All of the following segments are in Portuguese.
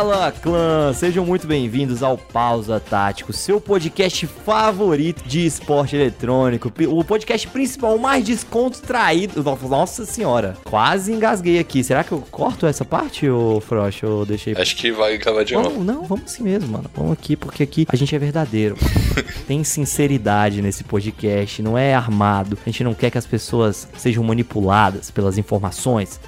Fala, clã! Sejam muito bem-vindos ao Pausa Tático, seu podcast favorito de esporte eletrônico, o podcast principal mais descontraído. Nossa senhora, quase engasguei aqui. Será que eu corto essa parte, ô Frost? Eu deixei... Acho que vai acabar de novo. Não, vamos assim mesmo, mano. Vamos aqui, porque aqui a gente é verdadeiro. Tem sinceridade nesse podcast, não é armado. A gente não quer que as pessoas sejam manipuladas pelas informações.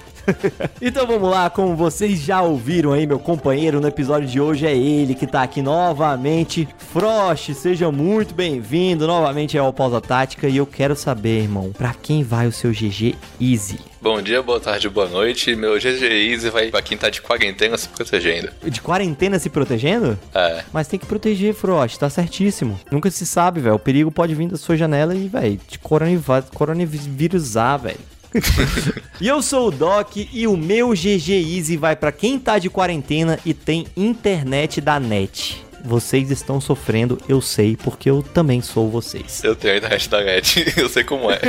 Então vamos lá, como vocês já ouviram aí, meu companheiro no episódio de hoje é ele que tá aqui novamente, Frost. Seja muito bem-vindo novamente ao Pausa Tática e eu quero saber, irmão, pra quem vai o seu GG Easy? Bom dia, boa tarde, boa noite. Meu GG Easy vai pra quem tá de quarentena se protegendo. De quarentena se protegendo? É. Mas tem que proteger, Frost, tá certíssimo. Nunca se sabe, velho, o perigo pode vir da sua janela e, velho, te coronavírusar, velho. E eu sou o Doc e o meu GG Easy vai pra quem tá de quarentena e tem internet da NET. Vocês estão sofrendo, eu sei, porque eu também sou vocês. Eu tenho a internet da NET, eu sei como é.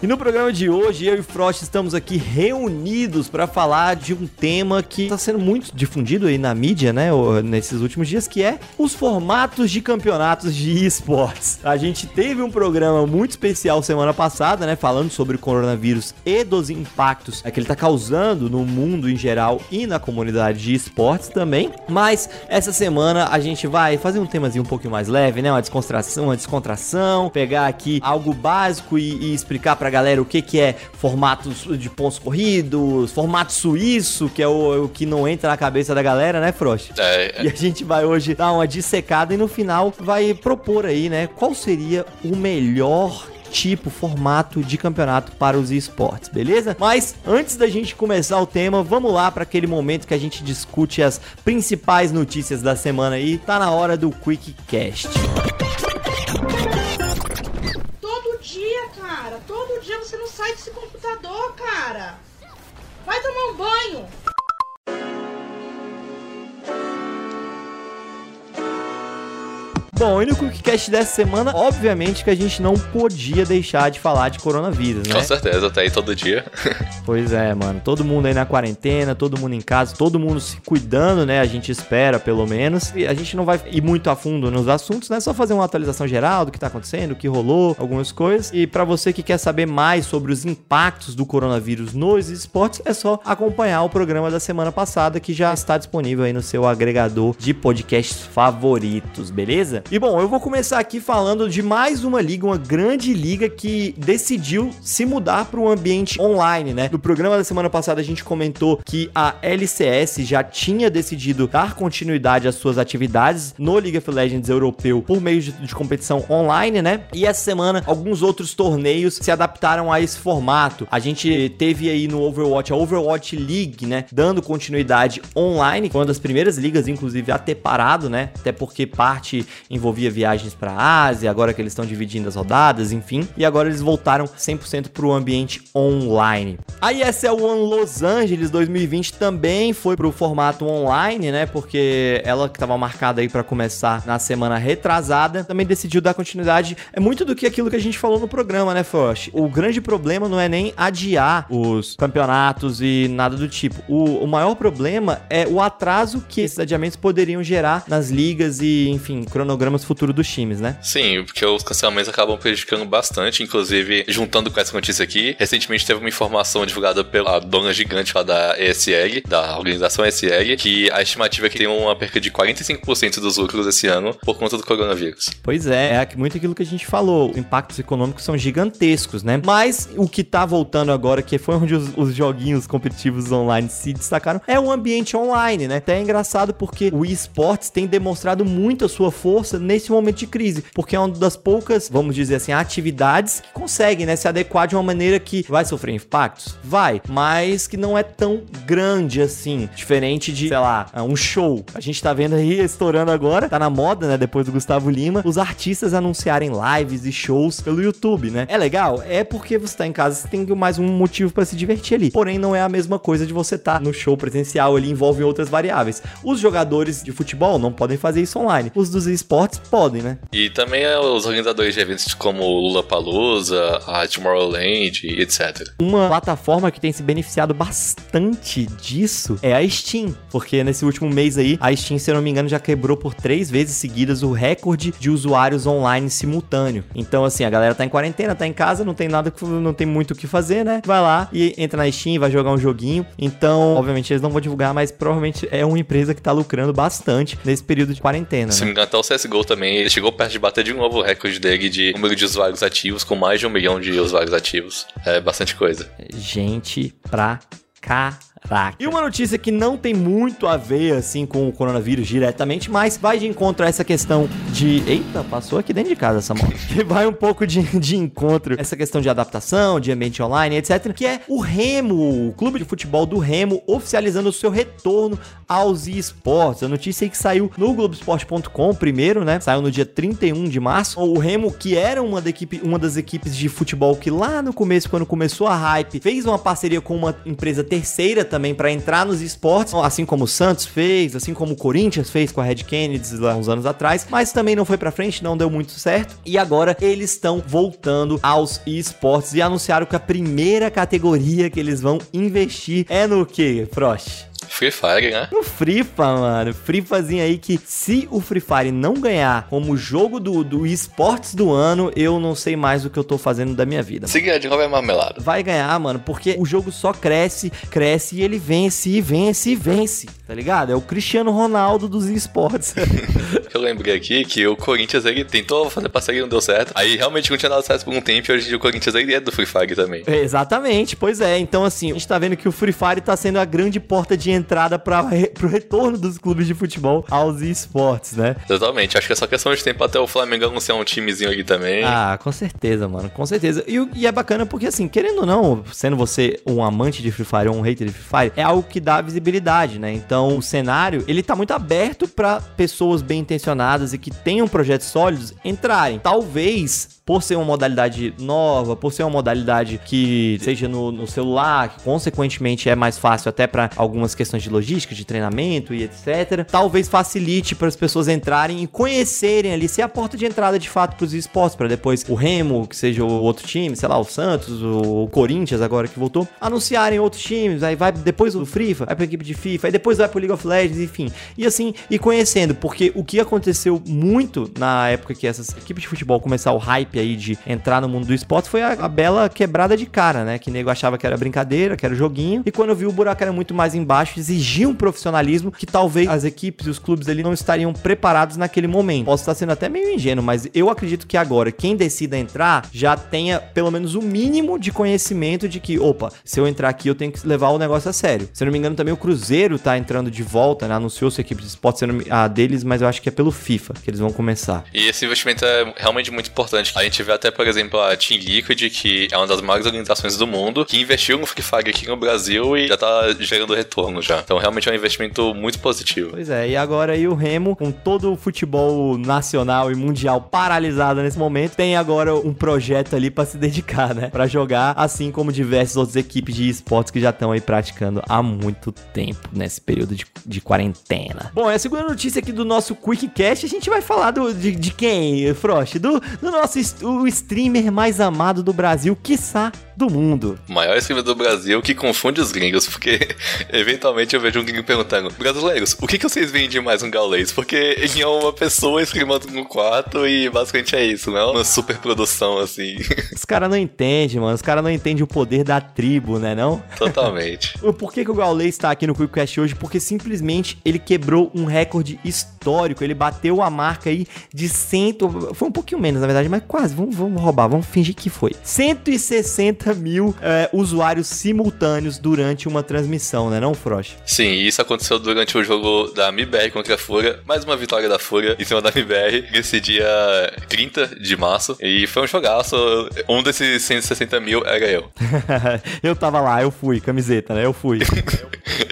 E no programa de hoje, eu e Frost estamos aqui reunidos para falar de um tema que tá sendo muito difundido aí na mídia, né, nesses últimos dias, que é os formatos de campeonatos de esportes. A gente teve um programa muito especial semana passada, né, falando sobre o coronavírus e dos impactos que ele tá causando no mundo em geral e na comunidade de esportes também. Mas essa semana a gente vai fazer um temazinho um pouquinho mais leve, né? Uma descontração, pegar aqui algo básico e explicar pra galera o que é formatos de pontos corridos, formato suíço, que é o que não entra na cabeça da galera, né, Frost? É. E a gente vai hoje dar uma dissecada e no final vai propor aí, né, qual seria o melhor formato de campeonato para os esportes, beleza? Mas antes da gente começar o tema, vamos lá para aquele momento que a gente discute as principais notícias da semana aí. Tá na hora do Quick Cast. Todo dia você não sai desse computador, cara. Vai tomar um banho. Bom, e no QuickCast dessa semana, obviamente que a gente não podia deixar de falar de coronavírus, né? Com certeza, tá aí todo dia. Pois é, mano. Todo mundo aí na quarentena, todo mundo em casa, todo mundo se cuidando, né? A gente espera, pelo menos. E a gente não vai ir muito a fundo nos assuntos, né? Só fazer uma atualização geral do que tá acontecendo, o que rolou, algumas coisas. E pra você que quer saber mais sobre os impactos do coronavírus nos esportes, é só acompanhar o programa da semana passada, que já está disponível aí no seu agregador de podcasts favoritos, beleza? E bom, eu vou começar aqui falando de mais uma liga, uma grande liga que decidiu se mudar para o ambiente online, né? No programa da semana passada a gente comentou que a LCS já tinha decidido dar continuidade às suas atividades no League of Legends europeu por meio de competição online, né? E essa semana alguns outros torneios se adaptaram a esse formato. A gente teve aí no Overwatch, a Overwatch League, né? Dando continuidade online, uma das primeiras ligas, inclusive, a ter parado, né? Até porque parte envolvia viagens para a Ásia, agora que eles estão dividindo as rodadas, enfim. E agora eles voltaram 100% para o ambiente online. A ESL One Los Angeles 2020 também foi para o formato online, né? Porque ela que estava marcada aí para começar na semana retrasada, também decidiu dar continuidade. É muito do que aquilo que a gente falou no programa, né, Frost? O grande problema não é nem adiar os campeonatos e nada do tipo. O maior problema é o atraso que esses adiamentos poderiam gerar nas ligas e, enfim, cronograma futuro dos times, né? Sim, porque os cancelamentos acabam prejudicando bastante, inclusive juntando com essa notícia aqui, recentemente teve uma informação divulgada pela dona gigante lá da ESL, da organização ESL, que a estimativa é que tem uma perca de 45% dos lucros esse ano por conta do coronavírus. Pois é muito aquilo que a gente falou, os impactos econômicos são gigantescos, né? Mas o que tá voltando agora, que foi onde os joguinhos competitivos online se destacaram, é o ambiente online, né? Até é engraçado porque o esportes tem demonstrado muito a sua força nesse momento de crise, porque é uma das poucas, vamos dizer assim, atividades que conseguem, né, se adequar de uma maneira que vai sofrer impactos? Vai, mas que não é tão grande assim, diferente de, sei lá, um show. A gente tá vendo aí, estourando agora, tá na moda, né, depois do Gustavo Lima, os artistas anunciarem lives e shows pelo YouTube, né? É legal? É porque você tá em casa, você tem mais um motivo pra se divertir ali, porém não é a mesma coisa de você tá no show presencial ali, envolve outras variáveis. Os jogadores de futebol não podem fazer isso online, os dos esportes esportes podem, né? E também os organizadores de eventos como Lollapalooza, a Tomorrowland e etc. Uma plataforma que tem se beneficiado bastante disso é a Steam, porque nesse último mês aí, a Steam, se eu não me engano, já quebrou por 3 vezes seguidas o recorde de usuários online simultâneo. Então, assim, a galera tá em quarentena, tá em casa, não tem nada, não tem muito o que fazer, né? Vai lá e entra na Steam, vai jogar um joguinho. Então, obviamente, eles não vão divulgar, mas provavelmente é uma empresa que tá lucrando bastante nesse período de quarentena, né? Se me engano, até o CSGO também, ele chegou perto de bater de novo o recorde dele de número de usuários ativos, com mais de 1 milhão de usuários ativos. É bastante coisa. Gente, pra cá. Caraca. E uma notícia que não tem muito a ver, assim, com o coronavírus diretamente, mas vai de encontro a essa questão de... Eita, passou aqui dentro de casa essa moto. Que vai um pouco de encontro essa questão de adaptação, de ambiente online, etc. Que é o Remo, o clube de futebol do Remo, oficializando o seu retorno aos esportes. A notícia aí que saiu no Globoesporte.com primeiro, né? Saiu no dia 31 de março. O Remo, que era uma das equipes de futebol que lá no começo, quando começou a hype, fez uma parceria com uma empresa terceira também para entrar nos esportes, assim como o Santos fez, assim como o Corinthians fez com a Red Kennedy lá uns anos atrás, mas também não foi para frente, não deu muito certo, e agora eles estão voltando aos esportes e anunciaram que a primeira categoria que eles vão investir é no quê, Frost? Free Fire, né? No Frifa, mano. Frifazinho aí que, se o Free Fire não ganhar como jogo do esportes do ano, eu não sei mais o que eu tô fazendo da minha vida. Se ganhar de novo é marmelada. Vai ganhar, mano, porque o jogo só cresce e ele vence, tá ligado? É o Cristiano Ronaldo dos esportes. Eu lembrei aqui que o Corinthians, ele tentou fazer parceria e não deu certo. Aí realmente não tinha dado certo por um tempo e hoje o Corinthians, ele é do Free Fire também. Exatamente, pois é. Então, assim, a gente tá vendo que o Free Fire tá sendo a grande porta de entrada pro retorno dos clubes de futebol aos esportes, né? Totalmente. Acho que é só questão de tempo até o Flamengo anunciar um timezinho ali também. Ah, com certeza, mano. Com certeza. E é bacana porque, assim, querendo ou não, sendo você um amante de Free Fire ou um hater de Free Fire, é algo que dá visibilidade, né? Então, o cenário, ele tá muito aberto pra pessoas bem intencionadas e que tenham projetos sólidos entrarem. Talvez... por ser uma modalidade nova, por ser uma modalidade que seja no celular, que consequentemente é mais fácil até para algumas questões de logística, de treinamento e etc. Talvez facilite para as pessoas entrarem e conhecerem ali, ser a porta de entrada de fato para os esportes, para depois o Remo, que seja o outro time, sei lá, o Santos, o Corinthians agora que voltou, anunciarem outros times, aí vai depois o FIFA, vai para a equipe de FIFA, aí depois vai para o League of Legends, enfim. E assim, e conhecendo, porque o que aconteceu muito na época que essas equipes de futebol começaram o hype aí de entrar no mundo do esporte foi a bela quebrada de cara, né? Que nego achava que era brincadeira, que era joguinho, e quando viu o buraco era muito mais embaixo, exigia um profissionalismo que talvez as equipes e os clubes ali não estariam preparados naquele momento. Posso estar sendo até meio ingênuo, mas eu acredito que agora quem decida entrar já tenha pelo menos o mínimo de conhecimento de que, opa, se eu entrar aqui eu tenho que levar o negócio a sério. Se eu não me engano também o Cruzeiro tá entrando de volta, né? Anunciou sua equipe de esporte, sendo a deles, mas eu acho que é pelo FIFA que eles vão começar. E esse investimento é realmente muito importante. A gente vê até, por exemplo, a Team Liquid, que é uma das maiores organizações do mundo, que investiu no Free Fire aqui no Brasil e já tá gerando retorno já. Então, realmente é um investimento muito positivo. Pois é, e agora aí o Remo, com todo o futebol nacional e mundial paralisado nesse momento, tem agora um projeto ali pra se dedicar, né? Pra jogar, assim como diversas outras equipes de esportes que já estão aí praticando há muito tempo, nesse período de quarentena. Bom, é a segunda notícia aqui do nosso QuickCast. A gente vai falar de quem, Frost? Do nosso o streamer mais amado do Brasil, quiçá do mundo. O maior streamer do Brasil que confunde os gringos, porque eventualmente eu vejo um gringo perguntando: brasileiros, o que vocês veem de mais um Gaules? Porque ele é uma pessoa streamando no quarto e basicamente é isso, né? Uma super produção, assim. Os caras não entendem, mano. Os caras não entendem o poder da tribo, né, não? Totalmente. Por que o Gaules tá aqui no QuickCast hoje? Porque simplesmente ele quebrou um recorde histórico. Ele bateu a marca aí de 100... Foi um pouquinho menos, na verdade, mas quase. Vamos roubar, vamos fingir que foi. 160 mil usuários simultâneos durante uma transmissão, né, não, Frost? Sim, isso aconteceu durante o jogo da MIBR contra a FURIA, mais uma vitória da FURIA em cima da MIBR, nesse dia 30 de março, e foi um jogaço. Um desses 160 mil era eu. Eu tava lá, eu fui, camiseta, né, eu fui.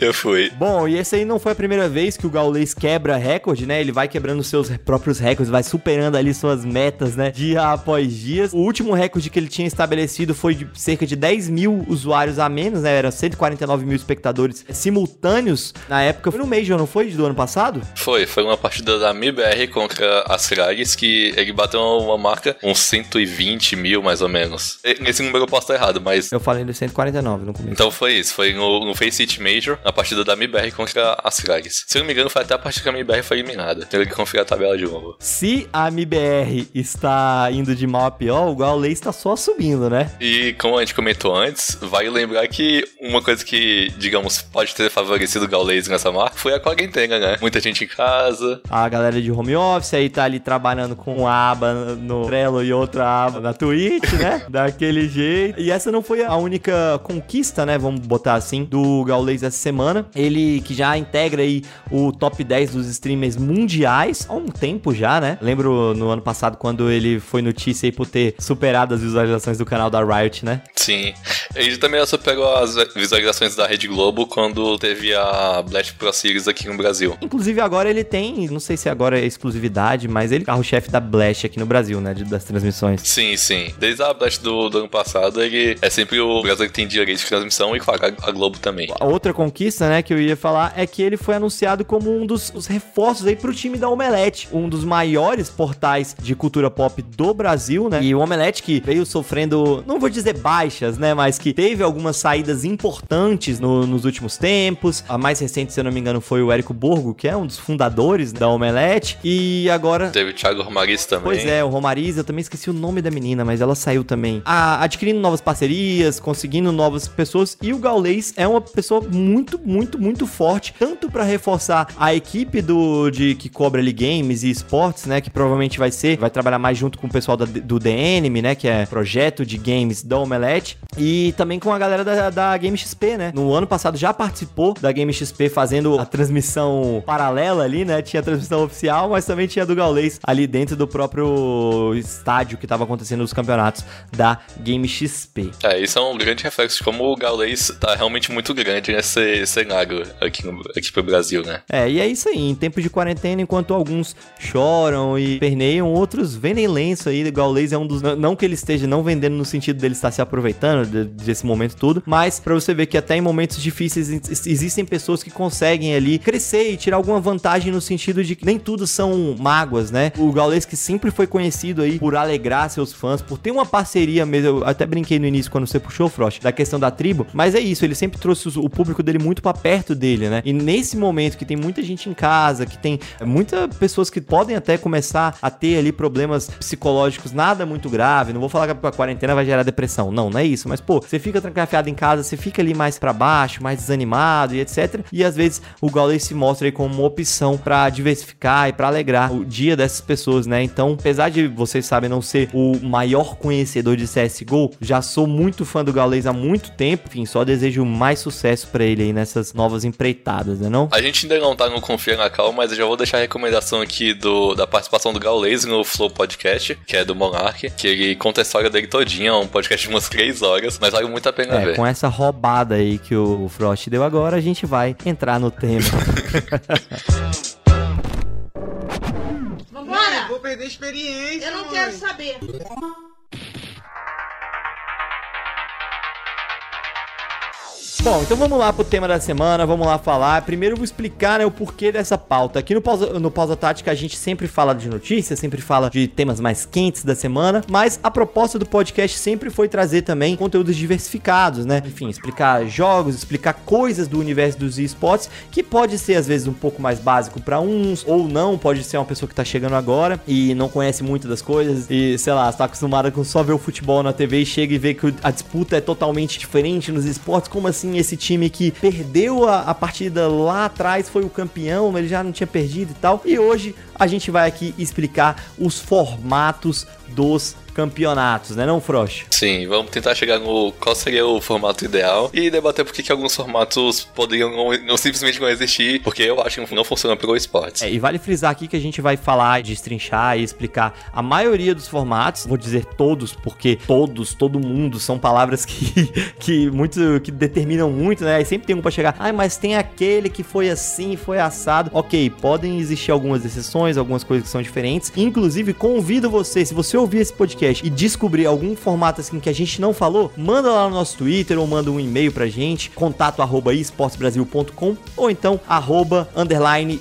Eu fui. Bom, e esse aí não foi a primeira vez que o Gaules quebra recorde, né? Ele vai quebrando seus próprios recordes, vai superando ali suas metas, né? Dia após dia. O último recorde que ele tinha estabelecido foi de cerca de 10 mil usuários a menos, né? Era 149 mil espectadores simultâneos na época. Foi no Major, não foi? Do ano passado? Foi uma partida da MIBR contra as Frags que ele bateu uma marca, uns 120 mil mais ou menos. Esse número eu posso estar errado, mas... Eu falei dos 149 no começo. Então foi isso, foi no Face It Major, na partida da MIBR contra as Frags. Se eu não me engano, foi até a partida que a MIBR foi eliminada. Tenho que conferir a tabela de novo. Se a MIBR está indo de mal a pior, o Gaules está só subindo, né? E como a gente comentou antes, vale lembrar que uma coisa que, digamos, pode ter favorecido o Gaules nessa marca foi a quarentena, né? Muita gente em casa. A galera de home office aí tá ali trabalhando com uma aba no Trello e outra aba na Twitch, né? Daquele jeito. E essa não foi a única conquista, né? Vamos botar assim, do Gaules essa semana. Ele que já integra aí o top 10 dos streamers mundiais há um tempo já, né? Lembro no ano passado quando ele foi notícia aí por ter superado as visualizações do canal da Riot, né? Sim. Ele também superou as visualizações da Rede Globo quando teve a Blast Pro Series aqui no Brasil. Inclusive agora ele tem, não sei se agora é exclusividade, mas ele é carro-chefe da Blast aqui no Brasil, né, das transmissões. Sim, sim. Desde a Blast do ano passado, ele é sempre o Brasil que tem direito de transmissão e claro, a Globo também. A outra conquista, né, que eu ia falar é que ele foi anunciado como um dos reforços aí pro time da Omelete, um dos maiores portais de cultura pop do Brasil, né, e o Omelete que veio sofrendo, não vou dizer baixas, né, mas que teve algumas saídas importantes nos últimos tempos. A mais recente, se eu não me engano, foi o Érico Borgo, que é um dos fundadores da Omelete, e agora... Teve o Thiago Romariz também. Pois é, o Romariz, eu também esqueci o nome da menina, mas ela saiu também. Adquirindo novas parcerias, conseguindo novas pessoas, e o Gaules é uma pessoa muito, muito, muito forte, tanto pra reforçar a equipe que cobra ali games e esportes, né, que provavelmente vai trabalhar mais junto com o pessoal do DNM, né, que é projeto de games da Omelete, e também com a galera da Game XP, né. No ano passado já participou da Game XP fazendo a transmissão paralela ali, né? Tinha a transmissão oficial, mas também tinha a do Gaules ali dentro do próprio estádio que estava acontecendo os campeonatos da Game XP. Isso é um grande reflexo de como o Gaules tá realmente muito grande nesse cenário aqui pro Brasil, né? E é isso aí. Em tempo de quarentena, enquanto alguns choram e perneiam, outros vendem lenço aí. O Gaules é um dos... Não que ele esteja não vendendo no sentido dele estar se aproveitando desse momento todo, mas pra você ver que até em momentos difíceis existem pessoas que conseguem ali crescer e tirar alguma vantagem no sentido de que nem tudo são mágoas, né? O Gaules que sempre foi conhecido aí por alegrar seus fãs, por ter uma parceria mesmo, eu até brinquei no início quando você puxou, Frost, da questão da tribo, mas é isso, ele sempre trouxe o público dele muito pra perto dele, né? E nesse momento que tem muita gente em casa, que tem muitas pessoas que podem até começar a ter ali problemas psicológicos, nada muito grave, não vou falar que a quarentena vai gerar depressão, não é isso, mas pô, você fica trancafiado em casa, você fica ali mais pra baixo, mais desanimado e etc, e às vezes o Gaules se mostra aí como uma opção pra diversificar e pra alegrar o dia dessas pessoas, né? Então, apesar de, vocês sabem, não ser o maior conhecedor de CSGO, já sou muito fã do Gaules há muito tempo, enfim, só desejo mais sucesso pra ele aí nessas novas empreitadas, né não? A gente ainda não tá no Confia na Cal, mas eu já vou deixar a recomendação aqui da participação do Gaules no Flow Podcast, que é do Monark, que ele conta a história dele todinha, é um podcast de umas 3 horas, mas vale muito a pena ver. Com essa roubada aí que o Frost deu agora, a gente vai entrar no tema. Vambora! Vou perder a experiência. Eu não quero saber. Bom, então vamos lá pro tema da semana, vamos lá falar. Primeiro eu vou explicar, né, o porquê dessa pauta. Aqui no Pausa Tática a gente sempre fala de notícias, sempre fala de temas mais quentes da semana, mas a proposta do podcast sempre foi trazer também conteúdos diversificados, né? Enfim, explicar jogos, explicar coisas do universo dos esportes, que pode ser às vezes um pouco mais básico pra uns, ou não, pode ser uma pessoa que tá chegando agora e não conhece muito das coisas e, sei lá, tá acostumada com só ver o futebol na TV e chega e vê que a disputa é totalmente diferente nos esportes, como assim? Esse time que perdeu a partida lá atrás foi o campeão, mas ele já não tinha perdido e tal, e hoje a gente vai aqui explicar os formatos dos campeonatos, né não, Frost? Sim, vamos tentar chegar no qual seria o formato ideal e debater por que alguns formatos poderiam não simplesmente não existir, porque eu acho que não funciona pro esporte. É, e vale frisar aqui que a gente vai falar, destrinchar e explicar a maioria dos formatos, vou dizer todos, porque todos, todo mundo, são palavras que determinam muito, né? E sempre tem um pra chegar, ah, mas tem aquele que foi assim, foi assado. Ok, podem existir algumas exceções, algumas coisas que são diferentes. Inclusive, convido você, se você ouvir esse podcast e descobrir algum formato assim que a gente não falou, manda lá no nosso Twitter ou manda um e-mail pra gente, contato@esportesbrasil.com ou então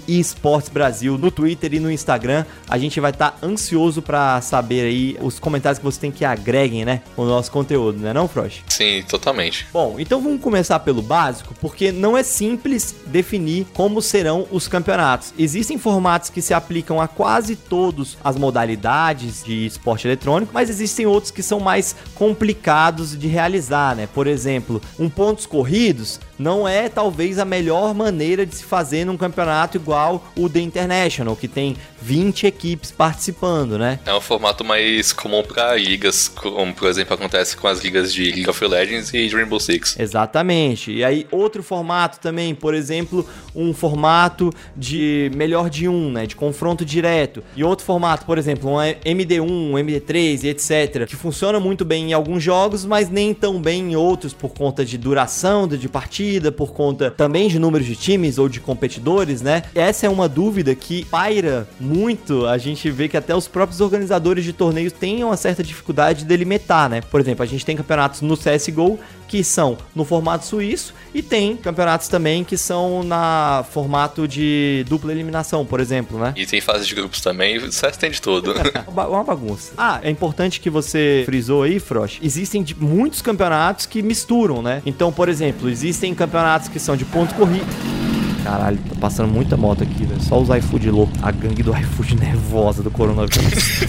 @_esportesbrasil no Twitter e no Instagram. A gente vai estar ansioso pra saber aí os comentários que você tem que agreguem, né, o nosso conteúdo, né não, Frost? Sim, totalmente. Bom, então vamos começar pelo básico, porque não é simples definir como serão os campeonatos. Existem formatos que se aplicam a quase todos as modalidades de esporte eletrônico, mas existem outros que são mais complicados de realizar, né? Por exemplo, um pontos corridos não é talvez a melhor maneira de se fazer num campeonato igual o The International, que tem 20 equipes participando, né? É um formato mais comum para ligas, como por exemplo acontece com as ligas de League of Legends e Rainbow Six. Exatamente. E aí outro formato também, por exemplo, um formato de melhor de um, né? De confronto direto. E outro formato, por exemplo, um MD1, um MD3 e etc. Que funciona muito bem em alguns jogos, mas nem tão bem em outros por conta de duração, de partida, por conta também de números de times ou de competidores, né? Essa é uma dúvida que paira muito. A gente vê que até os próprios organizadores de torneios têm uma certa dificuldade de delimitar, né? Por exemplo, a gente tem campeonatos no CSGO que são no formato suíço e tem campeonatos também que são na formato de dupla eliminação, por exemplo, né? E tem fase de grupos também, o CS tem de tudo. Uma bagunça. Ah, é importante que você frisou aí, Frost, existem muitos campeonatos que misturam, né? Então, por exemplo, existem campeonatos que são de ponto corrido. Caralho, tá passando muita moto aqui, velho. Só os iFood louco. A gangue do iFood nervosa do coronavírus.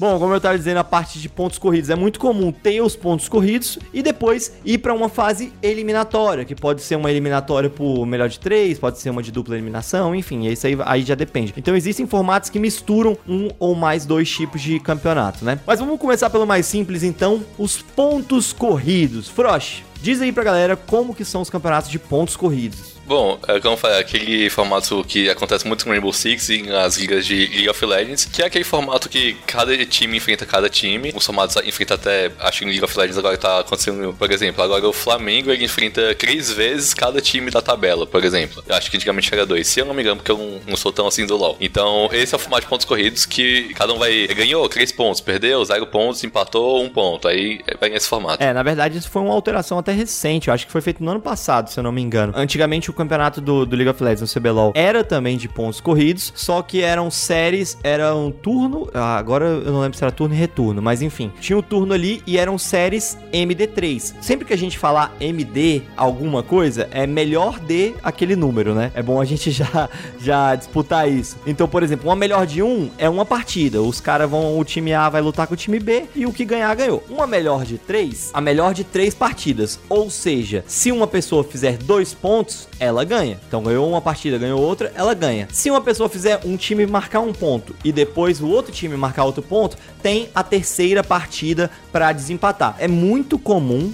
Bom, como eu estava dizendo, a parte de pontos corridos é muito comum ter os pontos corridos e depois ir para uma fase eliminatória, que pode ser uma eliminatória por melhor de três, pode ser uma de dupla eliminação, enfim, isso aí já depende. Então existem formatos que misturam um ou mais dois tipos de campeonato, né? Mas vamos começar pelo mais simples, então, os pontos corridos. Frosh, diz aí pra galera como que são os campeonatos de pontos corridos. Bom, como eu falei, aquele formato que acontece muito no Rainbow Six e nas ligas de League of Legends, que é aquele formato que cada time enfrenta cada time. Os formatos enfrentam até, acho que no League of Legends agora tá acontecendo, por exemplo, agora o Flamengo ele enfrenta 3 vezes cada time da tabela, por exemplo. Eu acho que antigamente era 2, se eu não me engano, porque eu não sou tão assim do LoL. Então, esse é o formato de pontos corridos que cada um vai, ganhou 3 pontos, perdeu 0 pontos, empatou 1 ponto, aí vai nesse formato. É, na verdade isso foi uma alteração até recente, eu acho que foi feito no ano passado, se eu não me engano. Antigamente o campeonato do League of Legends, no CBLOL, era também de pontos corridos, só que eram séries, era um turno, agora eu não lembro se era turno e retorno, mas enfim, tinha um turno ali e eram séries MD3. Sempre que a gente falar MD alguma coisa, é melhor de aquele número, né? É bom a gente já disputar isso. Então, por exemplo, uma melhor de um é uma partida, os caras vão, o time A vai lutar com o time B e o que ganhar, ganhou. Uma melhor de 3, a melhor de 3 partidas, ou seja, se uma pessoa fizer 2 pontos, ela ganha. Então ganhou uma partida, ganhou outra, ela ganha. Se uma pessoa fizer um time marcar 1 ponto e depois o outro time marcar outro ponto, tem a 3ª partida pra desempatar. É muito comum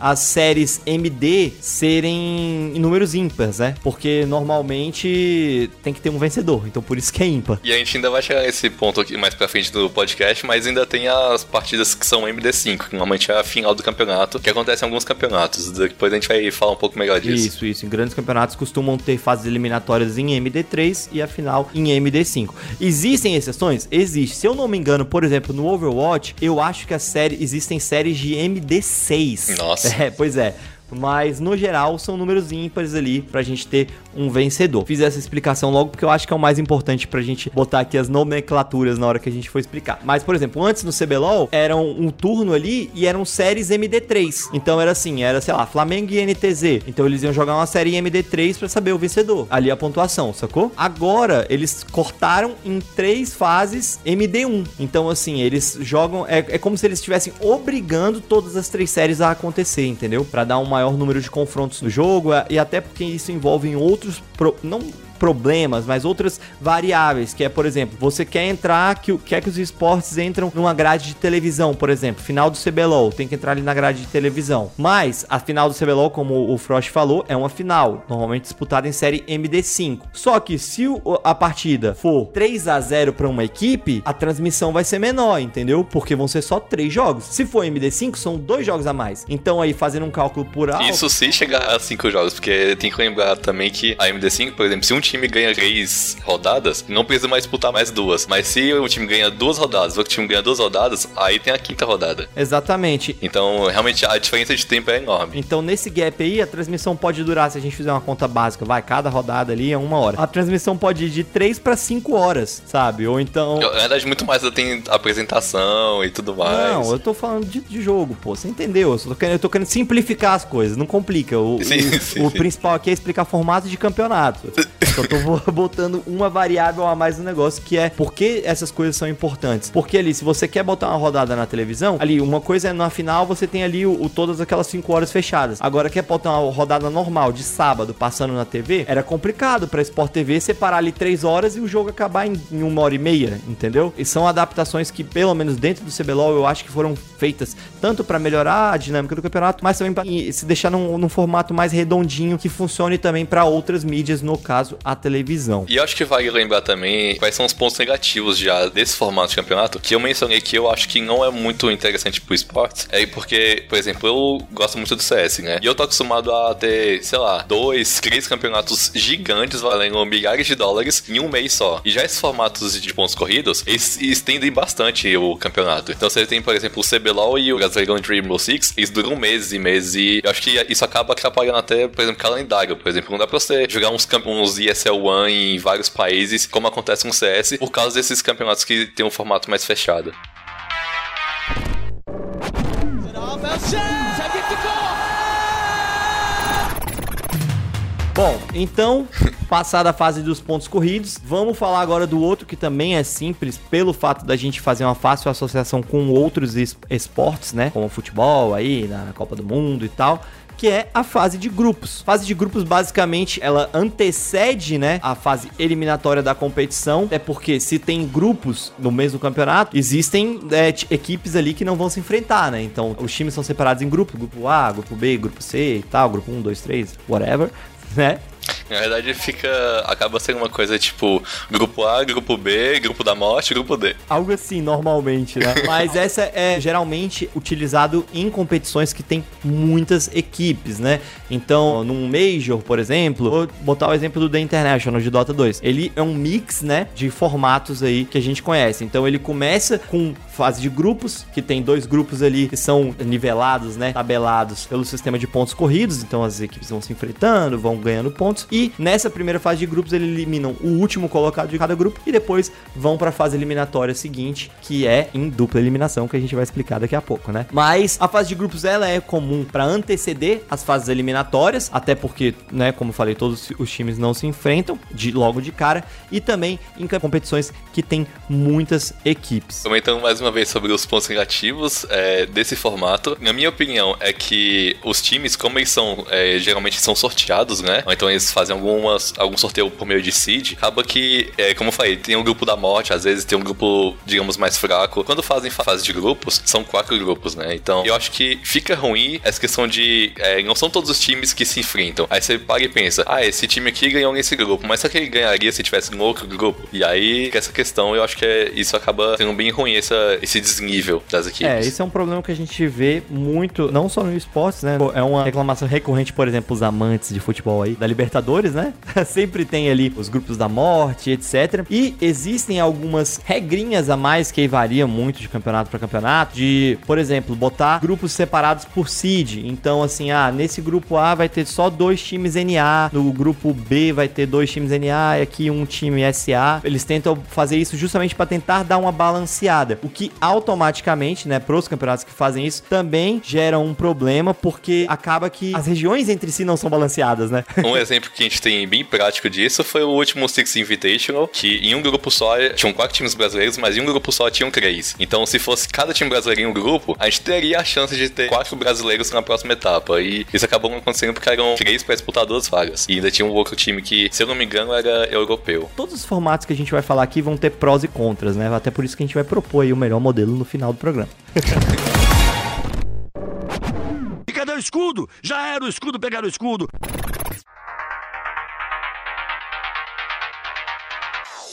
as séries MD serem em números ímpares, né? Porque normalmente tem que ter um vencedor, então por isso que é ímpar. E a gente ainda vai chegar nesse ponto aqui mais pra frente do podcast, mas ainda tem as partidas que são MD5, que normalmente é a final do campeonato, que acontece em alguns campeonatos. Depois a gente vai falar um pouco melhor disso. Isso. Em grandes campeonatos costumam ter fases eliminatórias em MD3 e a final em MD5. Existem exceções? Existe. Se eu não me engano, por exemplo, no Overwatch, eu acho que existem séries de MD6. Nossa. É, pois é. Mas, no geral, são números ímpares ali pra gente ter um vencedor. Fiz essa explicação logo porque eu acho que é o mais importante pra gente botar aqui as nomenclaturas na hora que a gente for explicar. Mas, por exemplo, antes no CBLOL, era um turno ali e eram séries MD3. Então, era assim, sei lá, Flamengo e NTZ. Então, eles iam jogar uma série MD3 pra saber o vencedor. Ali a pontuação, sacou? Agora, eles cortaram em 3 fases MD1. Então, assim, eles jogam... É como se eles estivessem obrigando todas as 3 séries a acontecer, entendeu? Pra dar uma maior número de confrontos no jogo, e até porque isso envolve em outros... Não problemas, mas outras variáveis, que é, por exemplo, você quer entrar, quer que os esportes entram numa grade de televisão, por exemplo, final do CBLOL, tem que entrar ali na grade de televisão. Mas a final do CBLOL, como o Frost falou, é uma final, normalmente disputada em série MD5. Só que se a partida for 3-0 para uma equipe, a transmissão vai ser menor, entendeu? Porque vão ser só 3 jogos. Se for MD5, são 2 jogos a mais. Então aí, fazendo um cálculo por alto... Isso se chegar a 5 jogos, porque tem que lembrar também que a MD5, por exemplo, se um time ganha 3 rodadas, não precisa mais disputar mais 2. Mas se o time ganha 2 rodadas, o outro time ganha 2 rodadas, aí tem a 5ª rodada. Exatamente. Então, realmente, a diferença de tempo é enorme. Então, nesse gap aí, a transmissão pode durar, se a gente fizer uma conta básica, vai, cada rodada ali é 1 hora. A transmissão pode ir de 3 para 5 horas, sabe? Ou então... Na verdade, muito mais tem apresentação e tudo mais. Não, eu tô falando de jogo, pô. Você entendeu? Eu tô querendo simplificar as coisas, não complica. O principal aqui é explicar formato de campeonato. Só tô botando uma variável a mais no negócio, que é por que essas coisas são importantes. Porque ali, se você quer botar uma rodada na televisão, ali, uma coisa é na final, você tem ali todas aquelas 5 horas fechadas. Agora, quer botar uma rodada normal de sábado passando na TV, era complicado pra Sport TV separar ali 3 horas e o jogo acabar em 1 hora e meia, entendeu? E são adaptações que, pelo menos dentro do CBLOL, eu acho que foram feitas tanto pra melhorar a dinâmica do campeonato, mas também pra se deixar num formato mais redondinho que funcione também pra outras mídias, no caso, a televisão. E eu acho que vale lembrar também quais são os pontos negativos já desse formato de campeonato, que eu mencionei que eu acho que não é muito interessante pro esporte, é porque, por exemplo, eu gosto muito do CS, né? E eu tô acostumado a ter, sei lá, 2, 3 campeonatos gigantes valendo milhares de dólares em um mês só. E já esses formatos de pontos corridos, eles estendem bastante o campeonato. Então você tem, por exemplo, o CBLOL e o Brasileirão de Rainbow Six, eles duram meses e meses, e eu acho que isso acaba atrapalhando até, por exemplo, calendário. Por exemplo, não dá pra você jogar uns ESL One em vários países, como acontece no CS, por causa desses campeonatos que tem um formato mais fechado. Bom, então, passada a fase dos pontos corridos, vamos falar agora do outro que também é simples, pelo fato da gente fazer uma fácil associação com outros esportes, né? Como futebol aí, na Copa do Mundo e tal, que é a fase de grupos. Fase de grupos, basicamente, ela antecede, né, a fase eliminatória da competição, é porque se tem grupos no mesmo campeonato, existem equipes ali que não vão se enfrentar, né, então os times são separados em grupos, grupo A, grupo B, grupo C e tal, grupo 1, 2, 3, whatever, né. Na verdade acaba sendo uma coisa tipo grupo A, grupo B, grupo da morte, grupo D. Algo assim, normalmente, né? Mas essa é geralmente utilizado em competições que tem muitas equipes, né? Então, num Major, por exemplo, vou botar o exemplo do The International de Dota 2. Ele é um mix, né, de formatos aí que a gente conhece. Então, ele começa com fase de grupos, que tem 2 grupos ali que são nivelados, né, tabelados pelo sistema de pontos corridos. Então, as equipes vão se enfrentando, vão ganhando pontos. E nessa primeira fase de grupos, eles eliminam o último colocado de cada grupo e depois vão para a fase eliminatória seguinte, que é em dupla eliminação, que a gente vai explicar daqui a pouco, né? Mas a fase de grupos, ela é comum para anteceder as fases eliminatórias, até porque, né, como eu falei, todos os times não se enfrentam logo de cara, e também em competições que tem muitas equipes. Comentando mais uma vez sobre os pontos negativos desse formato, na minha opinião, é que os times, como eles são, geralmente são sorteados, né? Ou então eles fazem algum sorteio por meio de seed, acaba que, como eu falei, tem um grupo da morte, às vezes tem um grupo, digamos, mais fraco. Quando fazem fase de grupos, são 4 grupos, né? Então, eu acho que fica ruim essa questão de não são todos os times que se enfrentam. Aí você para e pensa, esse time aqui ganhou nesse grupo, mas será que ele ganharia se tivesse em outro grupo? E aí, essa questão, eu acho que isso acaba sendo bem ruim, esse desnível das equipes. Esse é um problema que a gente vê muito, não só no esportes, né? É uma reclamação recorrente, por exemplo, os amantes de futebol aí, da Libertadores, né? Sempre tem ali os grupos da morte, etc. E existem algumas regrinhas a mais que variam muito de campeonato para campeonato, de, por exemplo, botar grupos separados por seed. Então, assim, nesse grupo A vai ter só 2 times NA, no grupo B vai ter 2 times NA e aqui um time SA. Eles tentam fazer isso justamente para tentar dar uma balanceada, o que automaticamente, né, pros campeonatos que fazem isso, também gera um problema, porque acaba que as regiões entre si não são balanceadas, né? Um exemplo exemplo que a gente tem bem prático disso foi o último Six Invitational, que em um grupo só tinham 4 times brasileiros, mas em um grupo só tinham 3. Então, se fosse cada time brasileiro em um grupo, a gente teria a chance de ter 4 brasileiros na próxima etapa. E isso acabou não acontecendo porque eram 3 para disputar 2 vagas. E ainda tinha um outro time que, se eu não me engano, era europeu. Todos os formatos que a gente vai falar aqui vão ter prós e contras, né? Até por isso que a gente vai propor aí o melhor modelo no final do programa. E cadê o escudo? Já era o escudo, pegaram o escudo.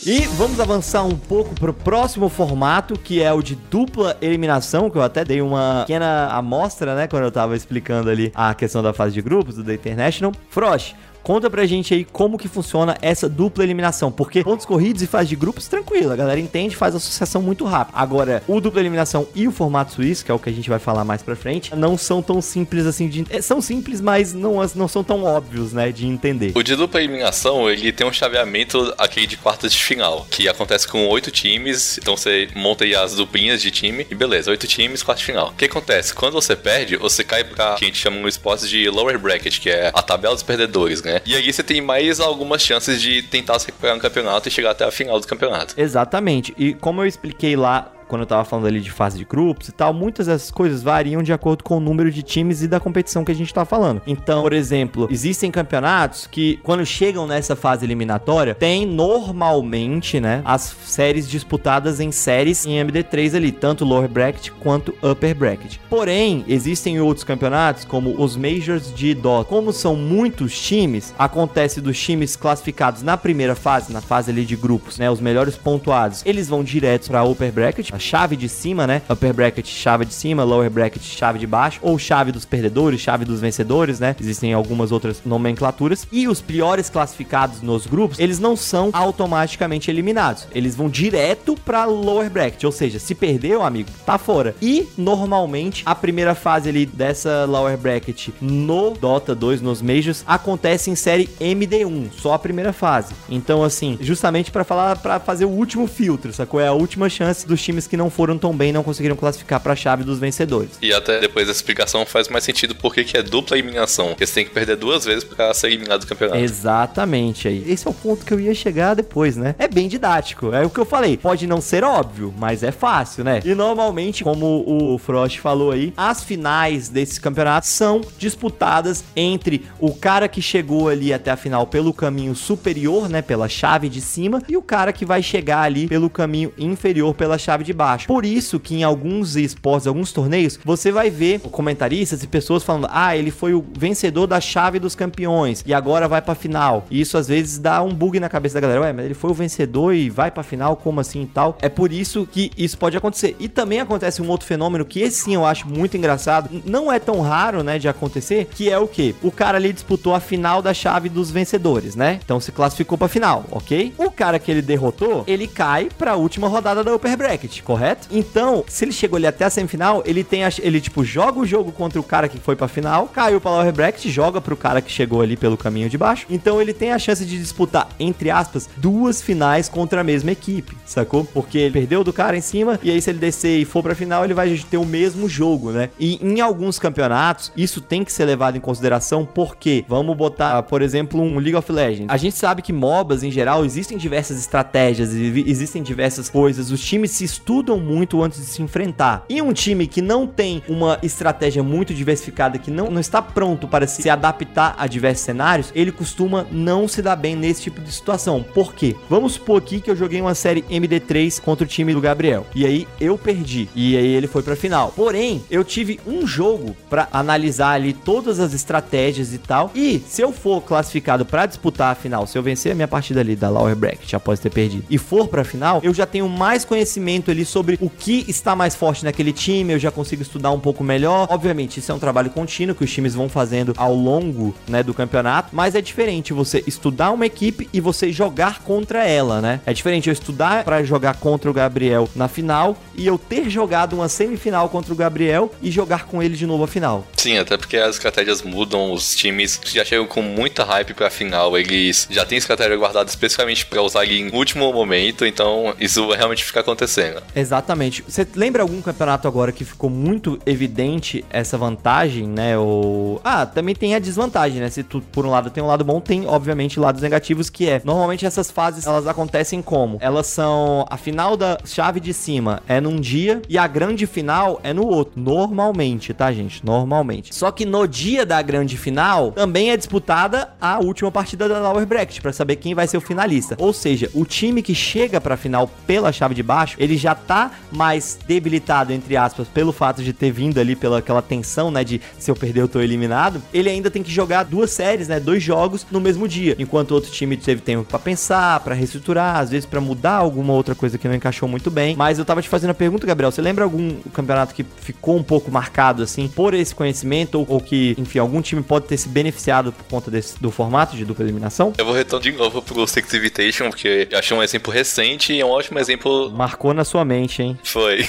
E vamos avançar um pouco pro próximo formato, que é o de dupla eliminação, que eu até dei uma pequena amostra, né, quando eu tava explicando ali a questão da fase de grupos do The International. Frost, conta pra gente aí como que funciona essa dupla eliminação, porque pontos corridos e fase de grupos, tranquilo, a galera entende, faz associação muito rápido. Agora, o dupla eliminação e o formato suíço, que é o que a gente vai falar mais pra frente, não são tão simples assim de... São simples, mas não são tão óbvios, né, de entender. O de dupla eliminação, ele tem um chaveamento aqui de quartas de final, que acontece com 8 times, então você monta aí as duplinhas de time, e beleza, 8 times, quarta de final. O que acontece? Quando você perde, você cai pra, que a gente chama no esporte de lower bracket, que é a tabela dos perdedores, né? E aí você tem mais algumas chances de tentar se recuperar no campeonato e chegar até a final do campeonato. Exatamente. E como eu expliquei lá, quando eu tava falando ali de fase de grupos e tal, muitas dessas coisas variam de acordo com o número de times e da competição que a gente tá falando. Então, por exemplo, existem campeonatos que, quando chegam nessa fase eliminatória, tem normalmente, né, as séries disputadas em séries em MD3 ali, tanto lower bracket quanto upper bracket. Porém, existem outros campeonatos, como os majors de Dota. Como são muitos times, acontece dos times classificados na primeira fase, na fase ali de grupos, né, os melhores pontuados, eles vão direto pra upper bracket, chave de cima, né? Upper bracket, chave de cima, lower bracket, chave de baixo, ou chave dos perdedores, chave dos vencedores, né? Existem algumas outras nomenclaturas. E os piores classificados nos grupos, eles não são automaticamente eliminados. Eles vão direto pra lower bracket, ou seja, se perdeu, amigo, tá fora. E, normalmente, a primeira fase ali dessa lower bracket no Dota 2, nos Majors, acontece em série MD1, só a primeira fase. Então, assim, justamente pra falar, pra fazer o último filtro, sacou? É a última chance dos times que não foram tão bem, não conseguiram classificar pra chave dos vencedores. E até depois dessa explicação faz mais sentido porque que é dupla eliminação. Porque você tem que perder 2 vezes pra ser eliminado do campeonato. Exatamente. Aí. Esse é o ponto que eu ia chegar depois, né? É bem didático. É o que eu falei. Pode não ser óbvio, mas é fácil, né? E normalmente, como o Frost falou aí, as finais desses campeonatos são disputadas entre o cara que chegou ali até a final pelo caminho superior, né? Pela chave de cima, e o cara que vai chegar ali pelo caminho inferior, pela chave de baixo. Por isso que em alguns esportes, alguns torneios, você vai ver comentaristas e pessoas falando, ah, ele foi o vencedor da chave dos campeões e agora vai pra final. E isso às vezes dá um bug na cabeça da galera. Ué, mas ele foi o vencedor e vai pra final, como assim e tal? É por isso que isso pode acontecer. E também acontece um outro fenômeno que esse sim eu acho muito engraçado, não é tão raro, né, de acontecer, que é o quê? O cara ali disputou a final da chave dos vencedores, né? Então se classificou pra final, ok? O cara que ele derrotou, ele cai pra última rodada da upper bracket, correto? Então, se ele chegou ali até a semifinal, ele tipo joga o jogo contra o cara que foi pra final, caiu pra lower bracket, joga pro cara que chegou ali pelo caminho de baixo. Então ele tem a chance de disputar, entre aspas, 2 finais contra a mesma equipe, sacou? Porque ele perdeu do cara em cima, e aí se ele descer e for pra final, ele vai ter o mesmo jogo, né? E em alguns campeonatos, isso tem que ser levado em consideração, porque vamos botar, por exemplo, um League of Legends. A gente sabe que MOBAs, em geral, existem diversas estratégias, existem diversas coisas, os times se estudam muito antes de se enfrentar. E um time que não tem uma estratégia muito diversificada, que não está pronto para se adaptar a diversos cenários, ele costuma não se dar bem nesse tipo de situação. Por quê? Vamos supor aqui que eu joguei uma série MD3 contra o time do Gabriel. E aí eu perdi. E aí ele foi pra final. Porém, eu tive um jogo pra analisar ali todas as estratégias e tal. E se eu for classificado pra disputar a final, se eu vencer a minha partida ali da Lower Bracket após ter perdido e for pra final, eu já tenho mais conhecimento ali sobre o que está mais forte naquele time, eu já consigo estudar um pouco melhor. Obviamente, isso é um trabalho contínuo que os times vão fazendo ao longo, né, do campeonato, mas é diferente você estudar uma equipe e você jogar contra ela, né? É diferente eu estudar pra jogar contra o Gabriel na final e eu ter jogado uma semifinal contra o Gabriel e jogar com ele de novo a final. Sim, até porque as estratégias mudam, os times que já chegam com muita hype pra final, eles já têm estratégia guardada especificamente pra usar ali em último momento, então isso realmente fica acontecendo. Exatamente. Você lembra algum campeonato agora que ficou muito evidente essa vantagem, né? Ou... Ah, também tem a desvantagem, né? Se tu, por um lado, tem um lado bom, tem, obviamente, lados negativos, que é... Normalmente, essas fases, elas acontecem como? Elas são... A final da chave de cima é num dia e a grande final é no outro. Normalmente, tá, gente? Normalmente. Só que no dia da grande final, também é disputada a última partida da Lower Bracket, pra saber quem vai ser o finalista. Ou seja, o time que chega pra final pela chave de baixo, ele já tá mais debilitado, entre aspas, pelo fato de ter vindo ali pela aquela tensão, né, de se eu perder eu tô eliminado. Ele ainda tem que jogar duas séries, né, dois jogos no mesmo dia, enquanto o outro time teve tempo pra pensar, pra reestruturar, às vezes pra mudar alguma outra coisa que não encaixou muito bem. Mas eu tava te fazendo a pergunta, Gabriel, você lembra algum campeonato que ficou um pouco marcado, assim, por esse conhecimento, ou que, enfim, algum time pode ter se beneficiado por conta desse, do formato de dupla eliminação? Eu vou retornar de novo pro Six Invitational, porque eu achei um exemplo recente e é um ótimo exemplo... Marcou na sua mente, hein? Foi.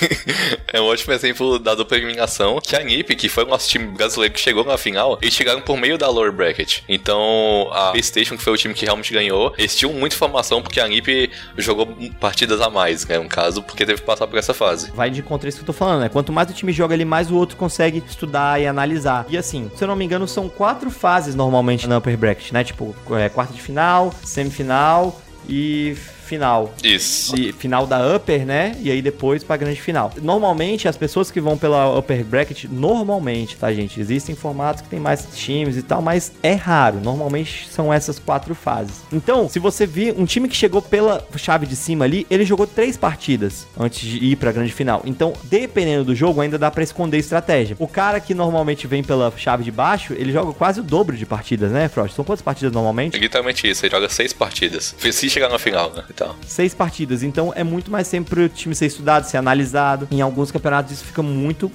É um ótimo exemplo da dupla eliminação, que a NiP, que foi o nosso time brasileiro que chegou na final, eles chegaram por meio da Lower Bracket. Então, a Space Station, que foi o time que realmente ganhou, eles tinham muita informação, porque a NiP jogou partidas a mais, né, no caso, porque teve que passar por essa fase. Vai de contra isso que eu tô falando, né? Quanto mais o time joga ali, mais o outro consegue estudar e analisar. E assim, se eu não me engano, são 4 fases normalmente na Upper Bracket, né? Tipo, quarta de final, semifinal e... final. Isso. E final da upper, né? E aí depois pra grande final. Normalmente, as pessoas que vão pela upper bracket, normalmente, tá, gente? Existem formatos que tem mais times e tal, mas é raro. Normalmente são essas 4 fases. Então, se você vir um time que chegou pela chave de cima ali, ele jogou 3 partidas antes de ir pra grande final. Então, dependendo do jogo, ainda dá pra esconder estratégia. O cara que normalmente vem pela chave de baixo, ele joga quase o dobro de partidas, né, Frost? São quantas partidas normalmente? É literalmente isso. Ele joga 6 partidas. Se chegar na final, né? Então. 6 partidas, então é muito mais sempre pro time ser estudado, ser analisado. Em alguns campeonatos isso fica muito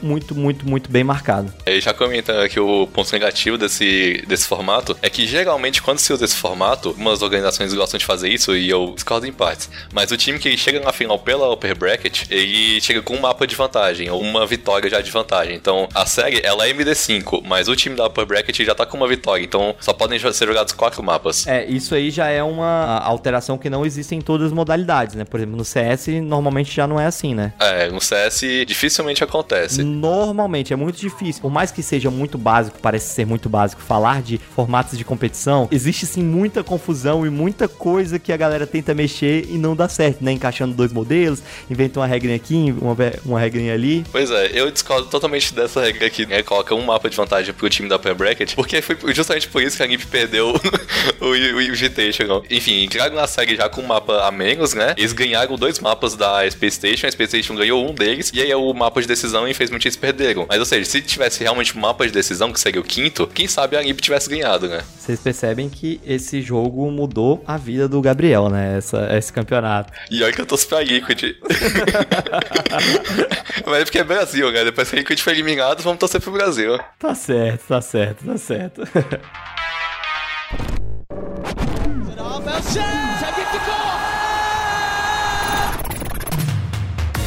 bem marcado. É, já comentando aqui o ponto negativo desse formato, é que geralmente quando se usa esse formato, algumas organizações gostam de fazer isso e eu discordo em partes, mas o time que chega na final pela upper bracket, ele chega com um mapa de vantagem, ou uma vitória já de vantagem. Então a série, ela é MD5, mas o time da upper bracket já tá com uma vitória, então só podem ser jogados 4 mapas. É, isso aí já é uma alteração que não existe em todas as modalidades, né? Por exemplo, no CS normalmente já não é assim, né? É, no CS dificilmente acontece. Normalmente, é muito difícil. Por mais que seja muito básico, parece ser muito básico falar de formatos de competição, existe sim muita confusão e muita coisa que a galera tenta mexer e não dá certo, né? Encaixando 2 modelos, inventa uma regrinha aqui, uma regrinha ali. Pois é, eu discordo totalmente dessa regra aqui, né? Coloca um mapa de vantagem pro time da upper bracket, porque foi justamente por isso que a NiP perdeu o GT, chegou. Enfim, entraram na série já com um mapa a menos, né? Eles ganharam 2 mapas da Space Station, a Space Station ganhou um deles, e aí o mapa de decisão, infelizmente, eles perderam. Mas, ou seja, se tivesse realmente um mapa de decisão, que seria o 5º, quem sabe a NiP tivesse ganhado, né? Vocês percebem que esse jogo mudou a vida do Gabriel, né? Esse campeonato. E olha que eu torço pra Liquid. Mas é porque é Brasil, né? Depois que a Liquid foi eliminado, vamos torcer pro Brasil. Tá certo.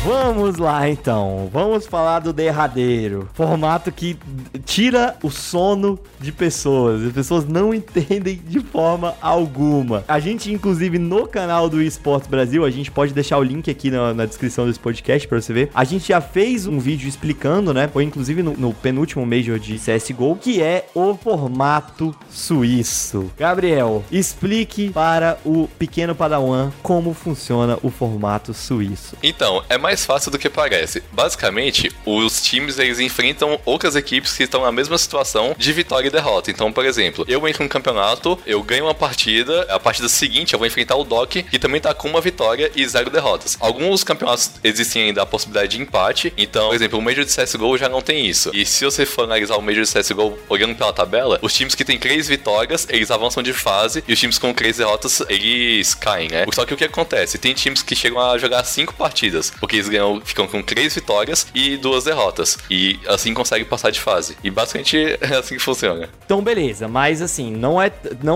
Vamos lá, então. Vamos falar do derradeiro. Formato que tira o sono de pessoas. As pessoas não entendem de forma alguma. A gente, inclusive, no canal do eSports Brasil, a gente pode deixar o link aqui na descrição desse podcast pra você ver. A gente já fez um vídeo explicando, né? Foi, inclusive, no penúltimo Major de CSGO, que é o formato suíço. Gabriel, explique para o pequeno Padawan como funciona o formato suíço. Então, é mais fácil do que parece. Basicamente, os times, eles enfrentam outras equipes que estão na mesma situação de vitória e derrota. Então, por exemplo, eu entro no campeonato, eu ganho uma partida, a partida seguinte eu vou enfrentar o Doc, que também tá com uma vitória e 0 derrotas. Alguns campeonatos existem ainda a possibilidade de empate, então, por exemplo, o Major de CSGO já não tem isso. E se você for analisar o Major de CSGO olhando pela tabela, os times que tem 3 vitórias, eles avançam de fase, e os times com 3 derrotas, eles caem, né? Só que o que acontece? Tem times que chegam a jogar 5 partidas, porque eles ficam com 3 vitórias e 2 derrotas, e assim conseguem passar de fase. E basicamente é assim que funciona. Então, beleza. Mas, assim, não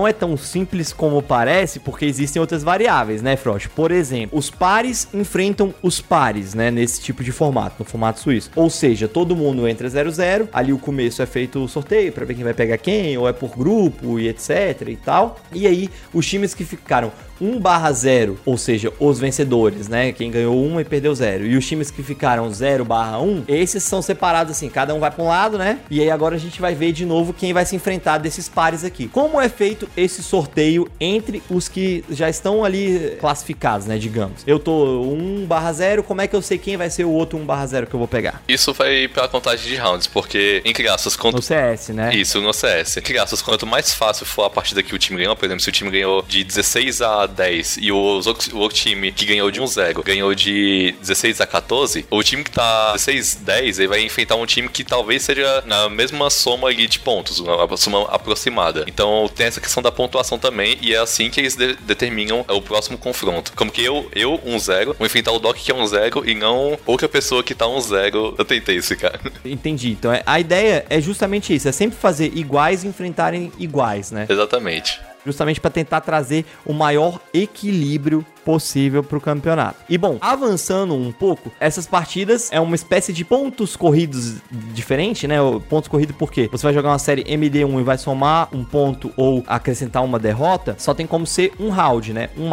é tão simples como parece, porque existem outras variáveis, né, Frost? Por exemplo, os pares enfrentam os pares, né, nesse tipo de formato, no formato suíço. Ou seja, todo mundo entra 0-0, ali o começo é feito o sorteio pra ver quem vai pegar quem, ou é por grupo e etc e tal. E aí, os times que ficaram 1/0, ou seja, os vencedores, né, quem ganhou 1 e perdeu 0, e os times que ficaram 0/1, esses são separados assim, cada um vai pra um lado, né, e aí agora a gente vai ver de novo quem vai se enfrentar desses pares aqui. Como é feito esse sorteio entre os que já estão ali classificados, né, digamos. Eu tô 1/0, como é que eu sei quem vai ser o outro 1/0 que eu vou pegar? Isso vai pra contagem de rounds, porque, em crianças, quanto... No CS, né? Isso, no CS. Em crianças, quanto mais fácil for a partida que o time ganhou, por exemplo, se o time ganhou de 16-10 e o outro time que ganhou de 1-0 ganhou de 16-14, o time que tá 16-10, ele vai enfrentar um time que talvez seja na mesma soma ali de pontos, uma soma aproximada. Então tem essa questão da pontuação também, e é assim que eles determinam o próximo confronto. Como que eu 1-0, vou enfrentar o Doc que é 1-0 e não outra pessoa que tá 1-0. Eu tentei isso, cara. Entendi. Então a ideia é justamente isso, é sempre fazer iguais enfrentarem iguais, né? Exatamente. Justamente para tentar trazer o maior equilíbrio possível para o campeonato. E bom, avançando um pouco, essas partidas é uma espécie de pontos corridos diferente, né? Pontos corridos porque você vai jogar uma série MD1 e vai somar um ponto ou acrescentar uma derrota, só tem como ser um round, né? Um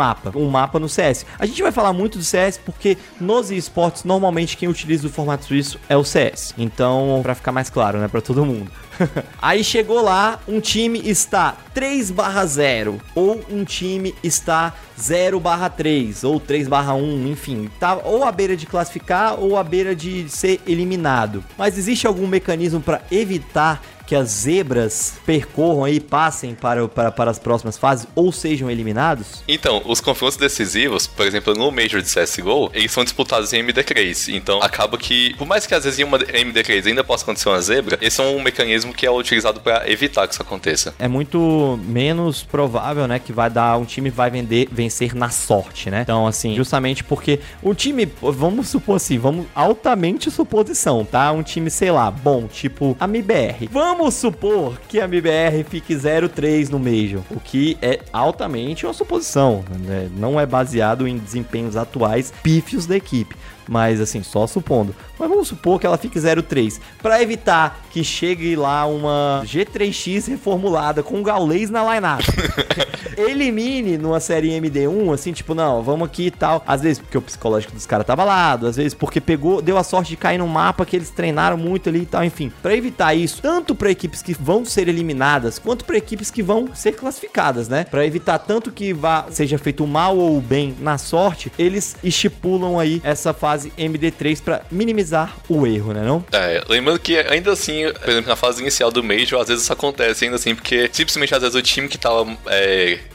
mapa no CS. A gente vai falar muito do CS porque nos esportes normalmente quem utiliza o formato suíço é o CS. Então, para ficar mais claro, né, para todo mundo. Aí chegou lá, um time está 3/0 ou um time está 0/3 ou 3/1, enfim, tá ou à beira de classificar ou à beira de ser eliminado. Mas existe algum mecanismo para evitar que as zebras percorram e passem para as próximas fases ou sejam eliminados? Então, os confrontos decisivos, por exemplo, no Major de CSGO, eles são disputados em MD3. Então, acaba que, por mais que às vezes em uma MD3 ainda possa acontecer uma zebra, esse é um mecanismo que é utilizado para evitar que isso aconteça. É muito menos provável, né, que vai dar um time vai vencer na sorte, né? Então, assim, justamente porque o time, vamos supor assim, vamos altamente suposição, tá? Um time, sei lá, bom, tipo a MIBR. Vamos supor que a MIBR fique 0-3 no Major, o que é altamente uma suposição, né? Não é baseado em desempenhos atuais pífios da equipe, mas assim, só supondo. Mas vamos supor que ela fique 0-3, para evitar que chegue lá uma G3X reformulada com Gaules na line-up. Elimine numa série MD1, assim, tipo, não, vamos aqui e tal. Às vezes porque o psicológico dos caras tá abalado, às vezes porque deu a sorte de cair num mapa que eles treinaram muito ali e tal, enfim. Para evitar isso, tanto para equipes que vão ser eliminadas, quanto para equipes que vão ser classificadas, né? Para evitar tanto que seja feito o mal ou o bem na sorte, eles estipulam aí essa fase MD3 para minimizar o erro, né, não? É, lembrando que ainda assim, por exemplo, na fase inicial do Major, às vezes isso acontece ainda assim, porque simplesmente às vezes o time que tava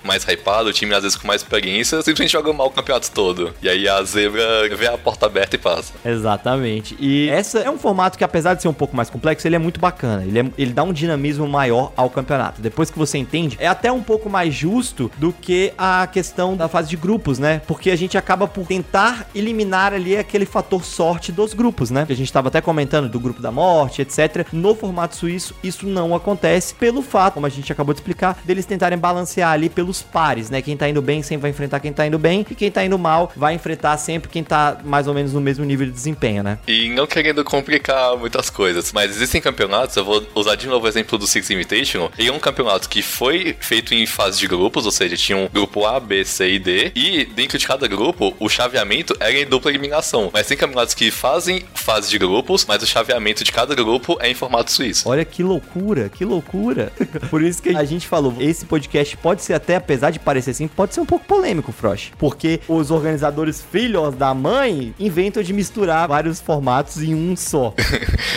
mais hypado, o time às vezes com mais experiência, simplesmente joga mal o campeonato todo. E aí a zebra vê a porta aberta e passa. Exatamente. E essa é um formato que, apesar de ser um pouco mais complexo, ele é muito bacana. Ele dá um dinamismo maior ao campeonato. Depois que você entende, é até um pouco mais justo do que a questão da fase de grupos, né? Porque a gente acaba por tentar eliminar ali aquele fator sorte dos grupos, né? Que a gente estava até comentando do grupo da morte, etc. No formato suíço, isso não acontece pelo fato, como a gente acabou de explicar, deles tentarem balancear ali pelos pares, né? Quem tá indo bem sempre vai enfrentar quem tá indo bem e quem tá indo mal vai enfrentar sempre quem tá mais ou menos no mesmo nível de desempenho, né? E não querendo complicar muitas coisas, mas existem campeonatos, eu vou usar de novo o exemplo do Six Invitational, ele é um campeonato que foi feito em fase de grupos, ou seja, tinha um grupo A, B, C e D, e dentro de cada grupo, o chaveamento era em dupla eliminação, mas tem campeonatos que fazem fase de grupos, mas o chaveamento de cada grupo é em formato suíço. Olha que loucura, que loucura. Por isso que a gente falou, esse podcast pode ser até, apesar de parecer assim, pode ser um pouco polêmico, Frost, porque os organizadores filhos da mãe inventam de misturar vários formatos em um só.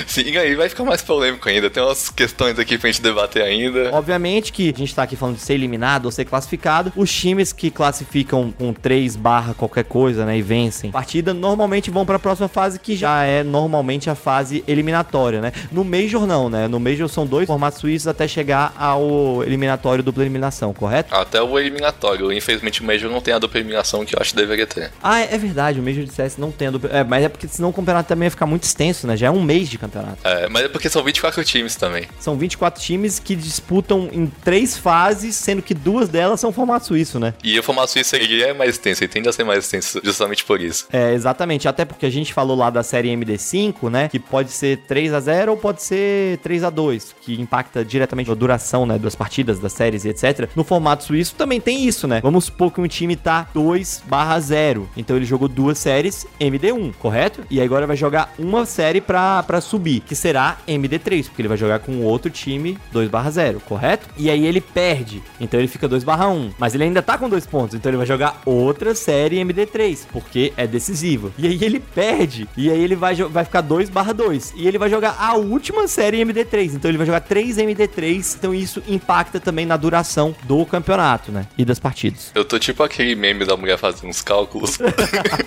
Sim, aí vai ficar mais polêmico ainda, tem umas questões aqui pra gente debater ainda. Obviamente que a gente tá aqui falando de ser eliminado ou ser classificado, os times que classificam com 3/qualquer coisa, né, e vencem partida, normalmente normalmente vão para a próxima fase, que já é normalmente a fase eliminatória, né? No Major não, né? No Major são dois formatos suíços até chegar ao eliminatório, dupla eliminação, correto? Até o eliminatório. Infelizmente o Major não tem a dupla eliminação, que eu acho que deveria ter. Ah, é verdade. O Major de CS não tem a dupla... É, mas é porque senão o campeonato também ia ficar muito extenso, né? Já é um mês de campeonato. É, mas é porque são 24 times também. São 24 times que disputam em 3 fases, sendo que 2 delas são formato suíço, né? E o formato suíço ele é mais extenso, ele tende a ser mais extenso justamente por isso. É, exatamente. Até porque a gente falou lá da série MD5, né? Que pode ser 3-0 ou pode ser 3-2, que impacta diretamente a duração, né? Das partidas, das séries e etc. No formato suíço também tem isso, né? Vamos supor que um time tá 2-0. Então ele jogou 2 séries MD1, correto? E agora vai jogar uma série pra subir, que será MD3, porque ele vai jogar com outro time 2-0, correto? E aí ele perde, então ele fica 2-1. Mas ele ainda tá com 2 pontos, então ele vai jogar outra série MD3, porque é decisivo. E aí ele perde, e aí ele vai ficar 2-2. E ele vai jogar a última série MD3, então ele vai jogar 3 MD3, então isso impacta também na duração do campeonato, né? E das partidas. Eu tô tipo aquele meme da mulher fazendo uns cálculos.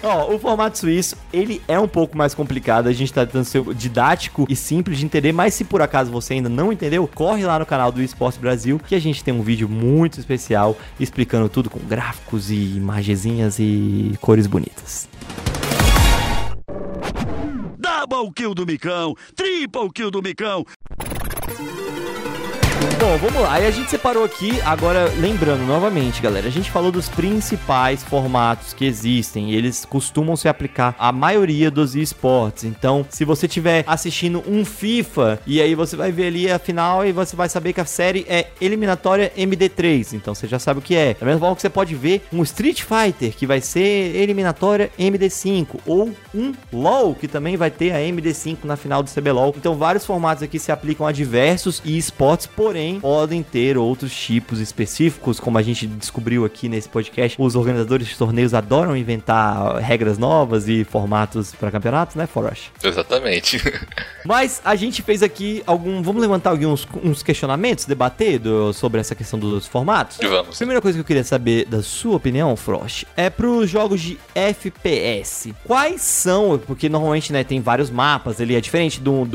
Ó, o formato suíço, ele é um pouco mais complicado, a gente tá tentando ser didático e simples de entender, mas se por acaso você ainda não entendeu, corre lá no canal do Esporte Brasil, que a gente tem um vídeo muito especial explicando tudo com gráficos e imagenzinhas e cores bonitas. Double kill do Micão, triple kill do Micão. Bom, vamos lá, aí a gente separou aqui, agora lembrando novamente, galera, a gente falou dos principais formatos que existem, e eles costumam se aplicar à maioria dos esportes. Então, se você estiver assistindo um FIFA, e aí você vai ver ali a final e você vai saber que a série é eliminatória MD3, então você já sabe o que é. Da mesma forma que você pode ver um Street Fighter, que vai ser eliminatória MD5, ou um LOL, que também vai ter a MD5 na final do CBLOL. Então, vários formatos aqui se aplicam a diversos esportes, porém podem ter outros tipos específicos, como a gente descobriu aqui nesse podcast. Os organizadores de torneios adoram inventar regras novas e formatos para campeonatos, né, Forosh? Exatamente. Mas a gente fez aqui algum... Vamos levantar uns questionamentos, debater sobre essa questão dos formatos? Vamos. Primeira coisa que eu queria saber da sua opinião, Frost, é pros jogos de FPS. Quais são... Porque normalmente, né, tem vários mapas, ele é diferente de um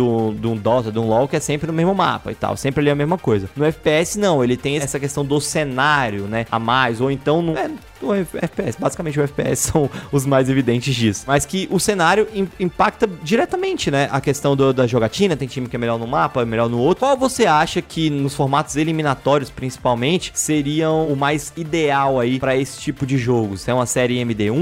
Dota, de um LoL, que é sempre no mesmo mapa e tal, sempre ali é a mesma coisa. No FPS, não, ele tem essa questão do cenário, né, a mais, ou então no... O FPS, basicamente o FPS são os mais evidentes disso, mas que o cenário impacta diretamente, né, a questão da jogatina. Tem time que é melhor no mapa, é melhor no outro. Qual você acha que nos formatos eliminatórios principalmente seriam o mais ideal aí pra esse tipo de jogo? Se é uma série MD1,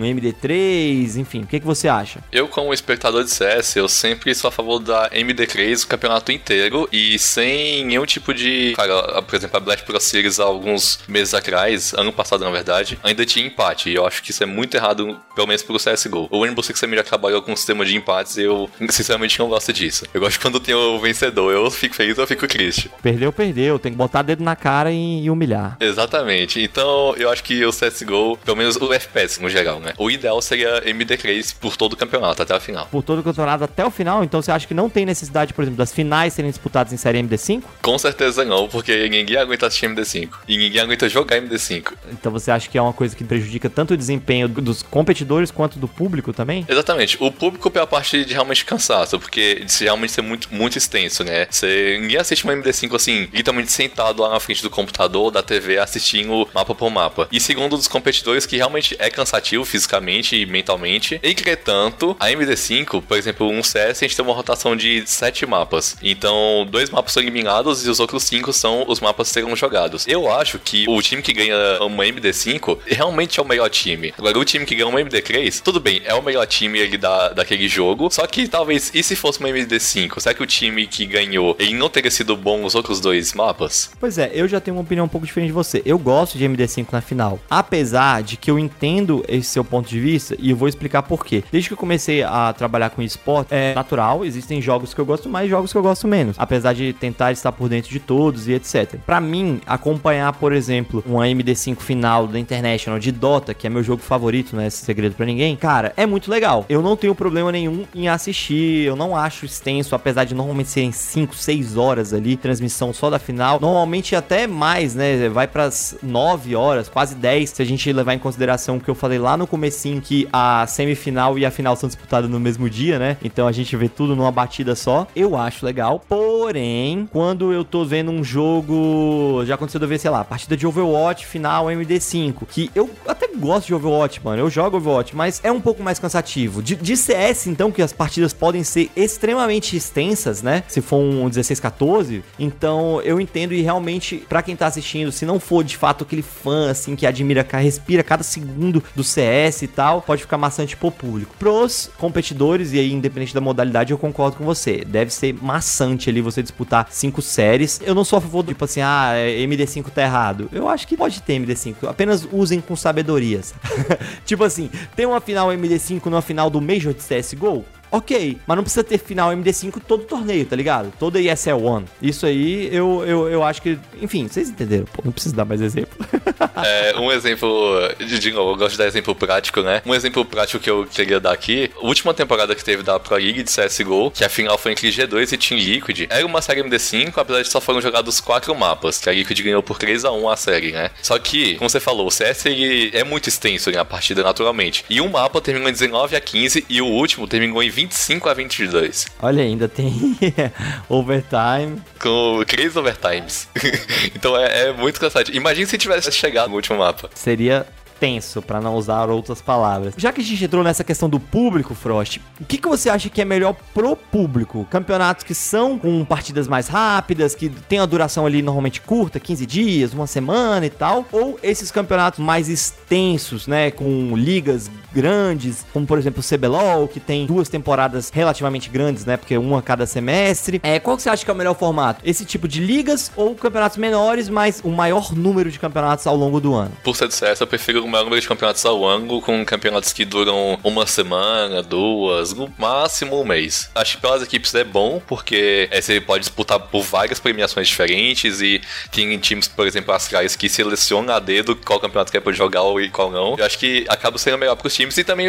MD3, enfim, o que você acha? Eu, como espectador de CS, eu sempre sou a favor da MD3 o campeonato inteiro e sem nenhum tipo de... Cara, por exemplo, a Blast Pro Series há alguns meses atrás, ano passado na verdade, ainda tinha empate, e eu acho que isso é muito errado, pelo menos pro CSGO. O Rainbow Six também já trabalhou com um sistema de empates e eu, sinceramente, não gosto disso. Eu gosto quando tem o vencedor, eu fico feliz ou eu fico triste. Perdeu, tem que botar dedo na cara e humilhar. Exatamente, então eu acho que o CSGO, pelo menos o FPS no geral, né? O ideal seria MD3 por todo o campeonato, até a final. Por todo o campeonato até o final? Então você acha que não tem necessidade, por exemplo, das finais serem disputadas em série MD5? Com certeza não, porque ninguém aguenta assistir MD5, e ninguém aguenta jogar MD5. Então você acha que é uma coisa que prejudica tanto o desempenho dos competidores quanto do público também? Exatamente. O público pela parte de realmente cansaço, porque isso realmente é muito, muito extenso, né? Você, ninguém assiste uma MD5 assim, literalmente sentado lá na frente do computador, da TV, assistindo mapa por mapa. E segundo dos competidores, que realmente é cansativo fisicamente e mentalmente. Entretanto, a MD5, por exemplo, um CS, a gente tem uma rotação de 7 mapas. Então, 2 mapas são eliminados e os outros 5 são os mapas que serão jogados. Eu acho que o time que ganha uma MD5 realmente é o melhor time. Agora, o time que ganha uma MD3, tudo bem, é o melhor time ali daquele jogo, só que talvez, e se fosse uma MD5? Será que o time que ganhou, ele não teria sido bom nos outros 2 mapas? Pois é, eu já tenho uma opinião um pouco diferente de você. Eu gosto de MD5 na final, apesar de que eu entendo esse seu ponto de vista e eu vou explicar por quê. Desde que eu comecei a trabalhar com esporte, é natural, existem jogos que eu gosto mais e jogos que eu gosto menos, apesar de tentar estar por dentro de todos e etc. Pra mim, acompanhar, por exemplo, uma MD5 final dentro International de Dota, que é meu jogo favorito, não é esse segredo pra ninguém, cara, é muito legal. Eu não tenho problema nenhum em assistir, eu não acho extenso, apesar de normalmente serem 5, 6 horas ali, transmissão só da final, normalmente até mais, né, vai pras 9 horas, quase 10, se a gente levar em consideração o que eu falei lá no comecinho, que a semifinal e a final são disputadas no mesmo dia, né, então a gente vê tudo numa batida só, eu acho legal, porém, quando eu tô vendo um jogo, já aconteceu de eu ver, sei lá, partida de Overwatch, final MD5, que eu até gosto de Overwatch, mano, eu jogo Overwatch, mas é um pouco mais cansativo. De CS, então, que as partidas podem ser extremamente extensas, né, se for um 16-14, então eu entendo e realmente, pra quem tá assistindo, se não for de fato aquele fã, assim, que admira, respira cada segundo do CS e tal, pode ficar maçante pro público. Pros competidores, e aí independente da modalidade, eu concordo com você, deve ser maçante ali você disputar 5 séries. Eu não sou a favor do tipo assim, ah, MD5 tá errado. Eu acho que pode ter MD5, apenas usem com sabedorias. Tipo assim, tem uma final MD5 numa final do Major de CSGO? Ok, mas não precisa ter final MD5 todo torneio, tá ligado? Todo ESL One. Isso aí, eu acho que... Enfim, vocês entenderam, pô, não preciso dar mais exemplo. É, um exemplo... De novo, eu gosto de dar exemplo prático, né? Um exemplo prático que eu queria dar aqui, a última temporada que teve da Pro League de CSGO, que a final foi entre G2 e Team Liquid, era uma série MD5, apesar de só foram jogados 4 mapas, que a Liquid ganhou por 3-1 a série, né? Só que, como você falou, o CS ele é muito extenso na partida, naturalmente. E um mapa terminou em 19-15 e o último terminou em 25-22. Olha, ainda tem overtime. Com 3 overtimes. Então é muito cansativo. Imagina se tivesse chegado no último mapa. Seria tenso, pra não usar outras palavras. Já que a gente entrou nessa questão do público, Frost, o que você acha que é melhor pro público? Campeonatos que são com partidas mais rápidas, que tem uma duração ali normalmente curta, 15 dias, uma semana e tal, ou esses campeonatos mais extensos, né, com ligas grandes, como por exemplo o CBLOL, que tem 2 temporadas relativamente grandes, né, porque uma a cada semestre. Qual que você acha que é o melhor formato? Esse tipo de ligas ou campeonatos menores, mas o maior número de campeonatos ao longo do ano? Por ser do CS, eu prefiro o maior número de campeonatos ao ano, com campeonatos que duram uma semana, 2, no máximo um mês. Acho que pelas equipes é bom, porque você pode disputar por várias premiações diferentes e tem times, por exemplo, as Frags, que seleciona a dedo qual campeonato que é pra jogar e qual não. Eu acho que acaba sendo melhor pros times e também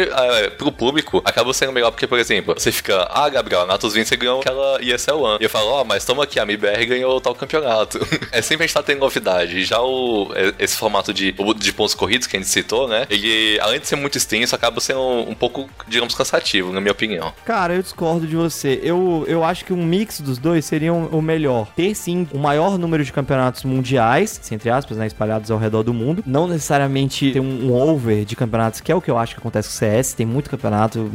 pro público, acaba sendo melhor porque, por exemplo, você fica, ah, Gabriel, na TOS 20 você ganhou aquela ESL One. E eu falo, ó, mas toma aqui, a MIBR ganhou tal campeonato. É sempre a gente tá tendo novidade. Já esse formato de pontos corridos que a gente citou, né? Ele, além de ser muito extenso, acaba sendo um pouco, digamos, cansativo, na minha opinião. Cara, eu discordo de você. Eu acho que um mix dos dois seria o melhor. Ter, sim, o maior número de campeonatos mundiais, entre aspas, né, espalhados ao redor do mundo. Não necessariamente ter um over de campeonatos, que é o que eu acho que acontece com o CS. Tem muito campeonato,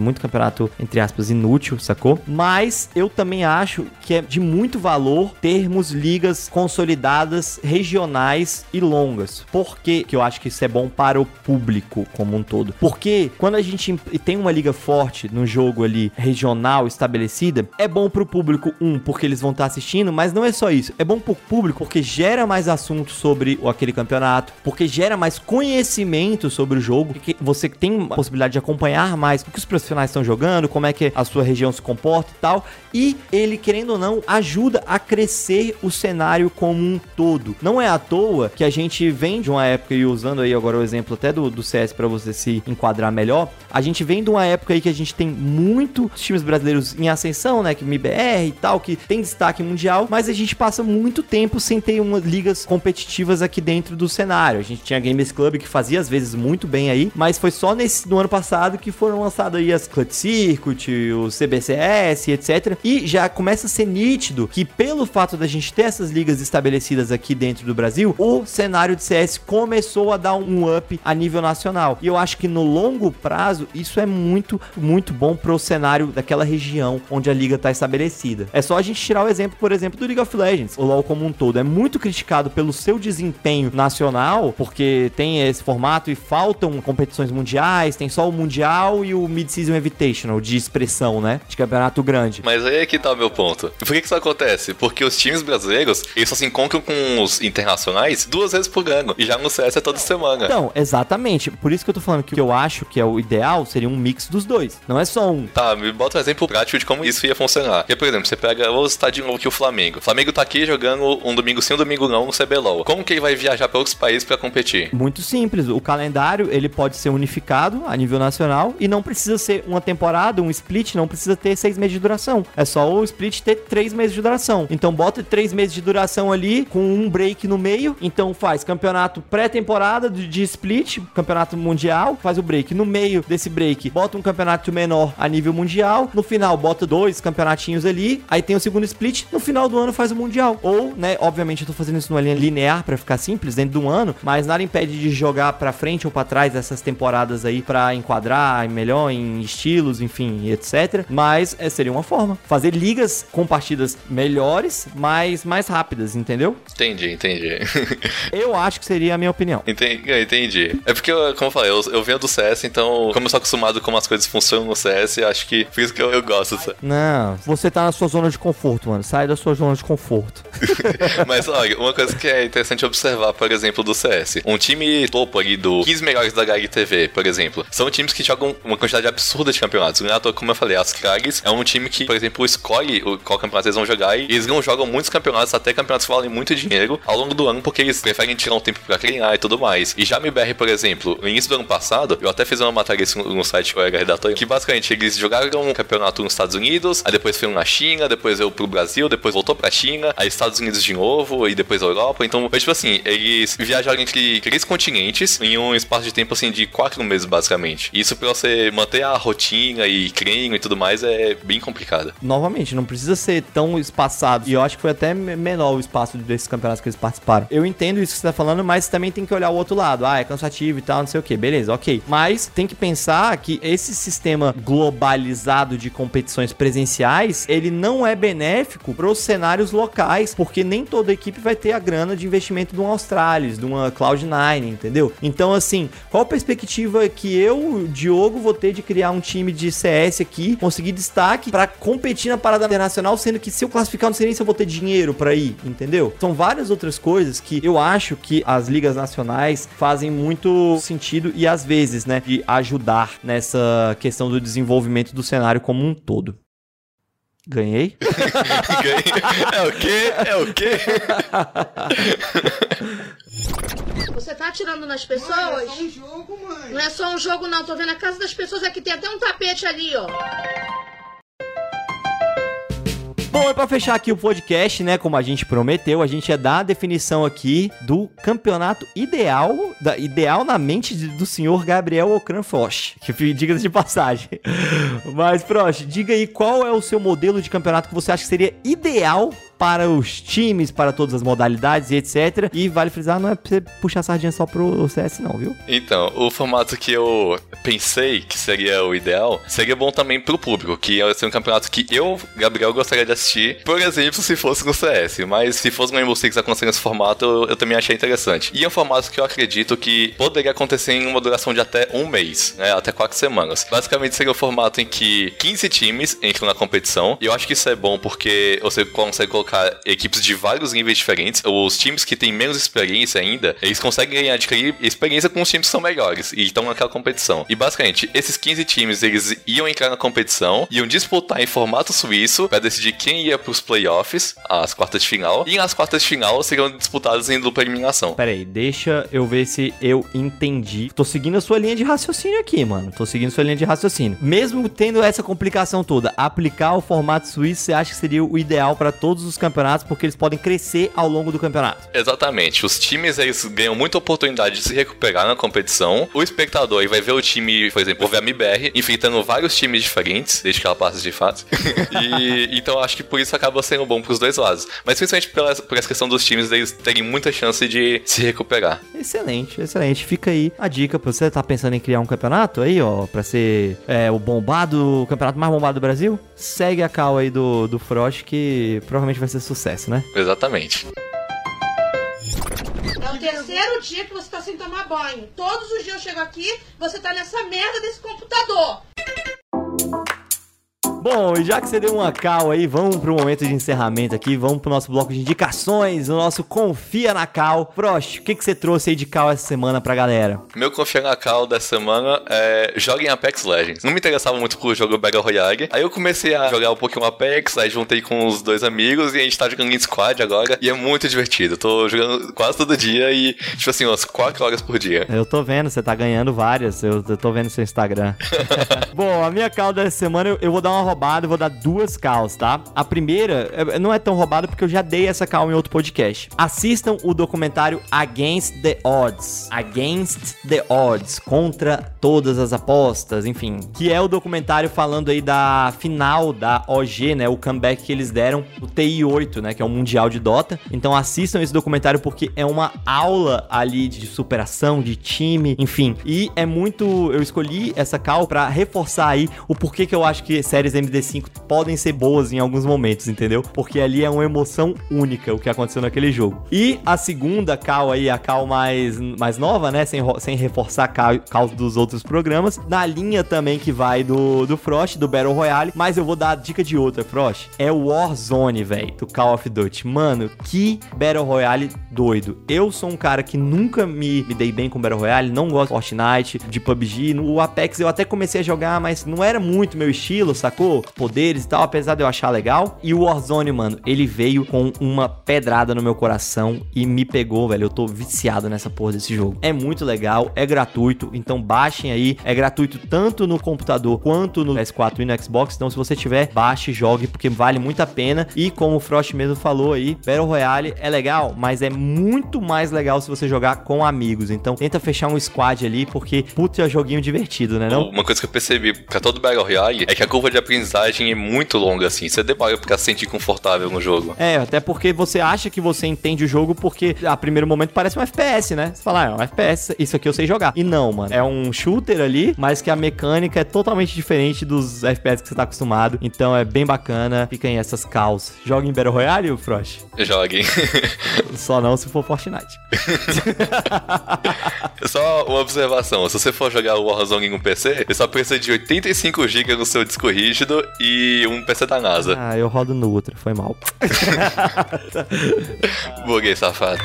entre aspas, inútil, sacou? Mas eu também acho que é de muito valor termos ligas consolidadas, regionais e longas. Por quê? Que eu acho que isso é bom para o público como um todo. Porque quando a gente tem uma liga forte no jogo ali, regional, estabelecida, é bom pro público, porque eles vão estar assistindo, mas não é só isso. É bom pro público porque gera mais assunto sobre aquele campeonato, porque gera mais conhecimento sobre o jogo, porque você tem a possibilidade de acompanhar mais o que os profissionais estão jogando, como é que a sua região se comporta e tal, e ele, querendo ou não, ajuda a crescer o cenário como um todo. Não é à toa que a gente vem de uma época, e usando aí agora o exemplo até do CS pra você se enquadrar melhor, a gente vem de uma época aí que a gente tem muitos times brasileiros em ascensão, né, que MIBR e tal, que tem destaque mundial, mas a gente passa muito tempo sem ter umas ligas competitivas aqui dentro do cenário. A gente tinha a Games Club, que fazia às vezes muito bem aí, mas foi só no ano passado que foram lançadas aí as Clutch Circuit, o CBCS, etc. E já começa a ser nítido que, pelo fato da gente ter essas ligas estabelecidas aqui dentro do Brasil, o cenário de CS começou a dar um up a nível nacional. E eu acho que no longo prazo, isso é muito, muito bom pro cenário daquela região onde a liga tá estabelecida. É só a gente tirar o exemplo, por exemplo, do League of Legends. O LoL como um todo é muito criticado pelo seu desempenho nacional, porque tem esse formato e faltam competições mundiais, tem só o Mundial e o Mid-Season Invitational de expressão, né? De campeonato grande. Mas aí é que tá o meu ponto. Por que isso acontece? Porque os times brasileiros, eles só se encontram com os internacionais 2 vezes por ano. E já no CS é toda semana. Então, exatamente. Por isso que eu tô falando que o que eu acho que é o ideal seria um mix dos dois. Não é só um. Tá, me bota um exemplo prático de como isso ia funcionar. Porque, por exemplo, você pega, vou citar de novo aqui o Flamengo. O Flamengo tá aqui jogando um domingo sim, um domingo não no CBLOL. Como que ele vai viajar pra outros países pra competir? Muito simples. O calendário, ele pode ser unificado a nível nacional e não precisa ser uma temporada, um split, não precisa ter 6 meses de duração. É só o split ter 3 meses de duração. Então bota 3 meses de duração ali, com um break no meio. Então faz campeonato pré-temporada de split, campeonato mundial, faz o break. No meio desse break, bota um campeonato menor a nível mundial. No final, bota 2 campeonatinhos ali. Aí tem o segundo split. No final do ano faz o mundial. Ou, né, obviamente eu tô fazendo isso numa linha linear pra ficar simples, dentro de um ano, mas nada impede de jogar pra frente ou pra trás essas temporadas aí pra enquadrar melhor em estilos, enfim, etc. Mas seria uma forma. Fazer ligas com partidas melhores, mas mais rápidas, entendeu? Entendi, entendi. Eu acho que seria a minha opinião. Entendi. É porque, como eu falei, eu venho do CS, então, como eu sou acostumado com como as coisas funcionam no CS, acho que por isso que eu gosto. Sabe? Não, você tá na sua zona de conforto, mano. Sai da sua zona de conforto. Mas, olha, uma coisa que é interessante observar, por exemplo, do CS. Um time topo ali do 15 melhores da HLTV, por exemplo, são times que jogam uma quantidade absurda de campeonatos. Como eu falei, as Frags é um time que, por exemplo, escolhe qual campeonato eles vão jogar e eles não jogam muitos campeonatos, até campeonatos que valem muito dinheiro ao longo do ano, porque eles preferem tirar um tempo pra treinar e tudo mais. E já a MIBR, por exemplo, no início do ano passado, eu até fiz uma matéria no site que eu era redator, que basicamente eles jogaram um campeonato nos Estados Unidos, aí depois foi na China, depois veio pro Brasil, depois voltou pra China, aí Estados Unidos de novo, e depois Europa. Então, foi tipo assim, eles viajaram entre 3 continentes em um espaço de tempo assim de 4 meses, basicamente. Isso pra você manter a rotina e treino e tudo mais é bem complicado. Novamente, não precisa ser tão espaçado, e eu acho que foi até menor o espaço desses campeonatos que eles participaram. Eu entendo isso que você tá falando, mas também tem que olhar o outro lado. Ah, é cansativo e tal, não sei o que, beleza, ok. Mas tem que pensar que esse sistema globalizado de competições presenciais, ele não é benéfico pros cenários locais, porque nem toda equipe vai ter a grana de investimento de uma Australis, de uma Cloud9, entendeu? Então, assim, qual a perspectiva que eu, Diogo, vou ter de criar um time de CS aqui, conseguir destaque pra competir na parada internacional, sendo que se eu classificar, não sei nem se eu vou ter dinheiro pra ir, entendeu? São várias outras coisas que eu acho que as ligas nacionais fazem muito sentido e, às vezes, né, de ajudar nessa questão do desenvolvimento do cenário como um todo. Ganhei? É o quê? Você tá atirando nas pessoas? Mãe, é só um jogo, mãe. Não é só um jogo, não. Tô vendo a casa das pessoas aqui. Tem até um tapete ali, ó. Bom, e pra fechar aqui o podcast, né, como a gente prometeu, a gente ia dar a definição aqui do campeonato ideal na mente do senhor Gabriel Ocran Frost, que diga-se de passagem. Mas, Frost, diga aí qual é o seu modelo de campeonato que você acha que seria ideal para os times, para todas as modalidades e etc. E vale frisar, não é pra você puxar a sardinha só pro CS não, viu? Então, o formato que eu pensei que seria o ideal, seria bom também pro público, que ia ser um campeonato que eu, Gabriel, gostaria de assistir, por exemplo, se fosse no CS, mas se fosse no Rainbow Six acontecer nesse formato, eu também achei interessante. E é um formato que eu acredito que poderia acontecer em uma duração de até 1 mês, né, até 4 semanas. Basicamente seria um formato em que 15 times entram na competição, e eu acho que isso é bom porque você consegue colocar equipes de vários níveis diferentes. Os times que têm menos experiência ainda, eles conseguem adquirir experiência com os times que são melhores e estão naquela competição. E basicamente, esses 15 times, eles iam entrar na competição, iam disputar em formato suíço para decidir quem ia pros playoffs, as quartas de final, e as quartas de final seriam disputadas em dupla eliminação. Peraí, deixa eu ver se eu entendi. Tô seguindo a sua linha de raciocínio aqui, mano. Mesmo tendo essa complicação toda, aplicar o formato suíço, você acha que seria o ideal para todos os campeonatos, porque eles podem crescer ao longo do campeonato. Exatamente. Os times, eles ganham muita oportunidade de se recuperar na competição. O espectador aí vai ver o time, por exemplo, vai ver a MIBR enfrentando vários times diferentes, desde que ela passe de fase. E então acho que por isso acaba sendo bom pros dois lados. Mas principalmente por essa questão dos times, eles terem muita chance de se recuperar. Excelente, excelente. Fica aí a dica pra você. Tá pensando em criar um campeonato aí, ó, pra ser o campeonato mais bombado do Brasil? Segue a cal aí do Frost, que provavelmente vai ser sucesso, né? Exatamente. o terceiro dia que você tá sem tomar banho. Todos os dias eu chego aqui, você tá nessa merda desse computador. Bom, e já que você deu uma cal aí, vamos pro momento de encerramento aqui, vamos pro nosso bloco de indicações, o nosso Confia na Cal. Frost, o que você trouxe aí de cal essa semana pra galera? Meu Confia na Cal dessa semana é joguem Apex Legends. Não me interessava muito pro jogo Battle Royale, aí eu comecei a jogar um pouquinho Apex, aí juntei com os dois amigos e a gente tá jogando em squad agora e é muito divertido. Eu tô jogando quase todo dia e, tipo assim, umas 4 horas por dia. Eu tô vendo, você tá ganhando várias, eu tô vendo seu Instagram. Bom, a minha cal dessa semana eu vou dar uma roubada, eu vou dar 2 calls, tá? A primeira não é tão roubada porque eu já dei essa call em outro podcast. Assistam o documentário Against the Odds. Against the Odds, contra todas as apostas, enfim. Que é o documentário falando aí da final da OG, né? O comeback que eles deram, o TI8, né? Que é o Mundial de Dota. Então assistam esse documentário porque é uma aula ali de superação, de time, enfim. E é muito... Eu escolhi essa call pra reforçar aí o porquê que eu acho que séries MD5 podem ser boas em alguns momentos, entendeu? Porque ali é uma emoção única o que aconteceu naquele jogo. E a segunda cal aí, a cal mais nova, né? Sem reforçar a cal dos outros programas. Na linha também que vai do Frost, do Battle Royale. Mas eu vou dar a dica de outra, Frost. É o Warzone, velho, do Call of Duty. Mano, que Battle Royale doido. Eu sou um cara que nunca me dei bem com Battle Royale. Não gosto de Fortnite, de PUBG. No Apex eu até comecei a jogar, mas não era muito meu estilo, sacou? Poderes e tal, apesar de eu achar legal. E o Warzone, mano, ele veio com uma pedrada no meu coração e me pegou, velho. Eu tô viciado nessa porra desse jogo. É muito legal, é gratuito, então baixem aí. É gratuito tanto no computador quanto no PS4 e no Xbox, então se você tiver, baixe e jogue, porque vale muito a pena. E como o Frost mesmo falou aí, Battle Royale é legal, mas é muito mais legal se você jogar com amigos. Então tenta fechar um squad ali, porque puta, é joguinho divertido, né não? Uma coisa que eu percebi pra todo Battle Royale é que a curva de aprendizagem é muito longa, assim. Você demora pra se sentir confortável no jogo. É, até porque você acha que você entende o jogo porque, a primeiro momento, parece um FPS, né? Você fala, ah, é um FPS, isso aqui eu sei jogar. E não, mano. É um shooter ali, mas que a mecânica é totalmente diferente dos FPS que você tá acostumado. Então é bem bacana. Fiquem essas calls. Joguem Battle Royale, Frost? Joguem. Só não se for Fortnite. Só uma observação. Se você for jogar o Warzone no PC, você só precisa de 85 GB no seu disco rígido e um PC da NASA. Ah, eu rodo no Ultra, foi mal. Buguei, safado.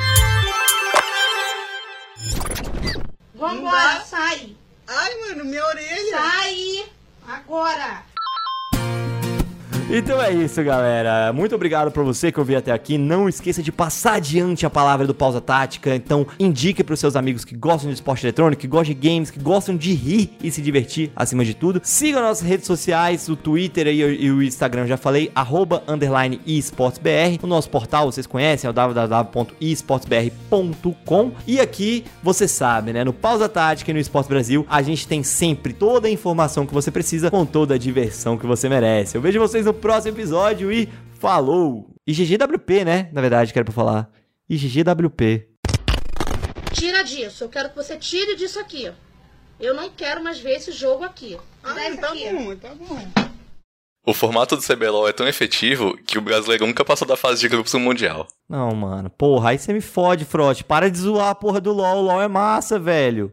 Vambora, sai. Ai, mano, minha orelha. Sai, agora. Então é isso, galera. Muito obrigado pra você que ouviu até aqui. Não esqueça de passar adiante a palavra do Pausa Tática. Então, indique pros seus amigos que gostam de esporte eletrônico, que gostam de games, que gostam de rir e se divertir acima de tudo. Siga nossas redes sociais, o Twitter e o Instagram, já falei, @esportsbr. O nosso portal, vocês conhecem, é o www.esportsbr.com. E aqui, você sabe, né? No Pausa Tática e no Esporte Brasil, a gente tem sempre toda a informação que você precisa, com toda a diversão que você merece. Eu vejo vocês no próximo episódio e falou! E GGWP, né? Na verdade, quero pra falar. E GGWP. Tira disso. Eu quero que você tire disso aqui. Eu não quero mais ver esse jogo aqui. Tá bom. O formato do CBLOL é tão efetivo que o brasileiro nunca passou da fase de grupos no Mundial. Não, mano. Porra, aí você me fode, Frost. Para de zoar a porra do LOL. O LOL é massa, velho.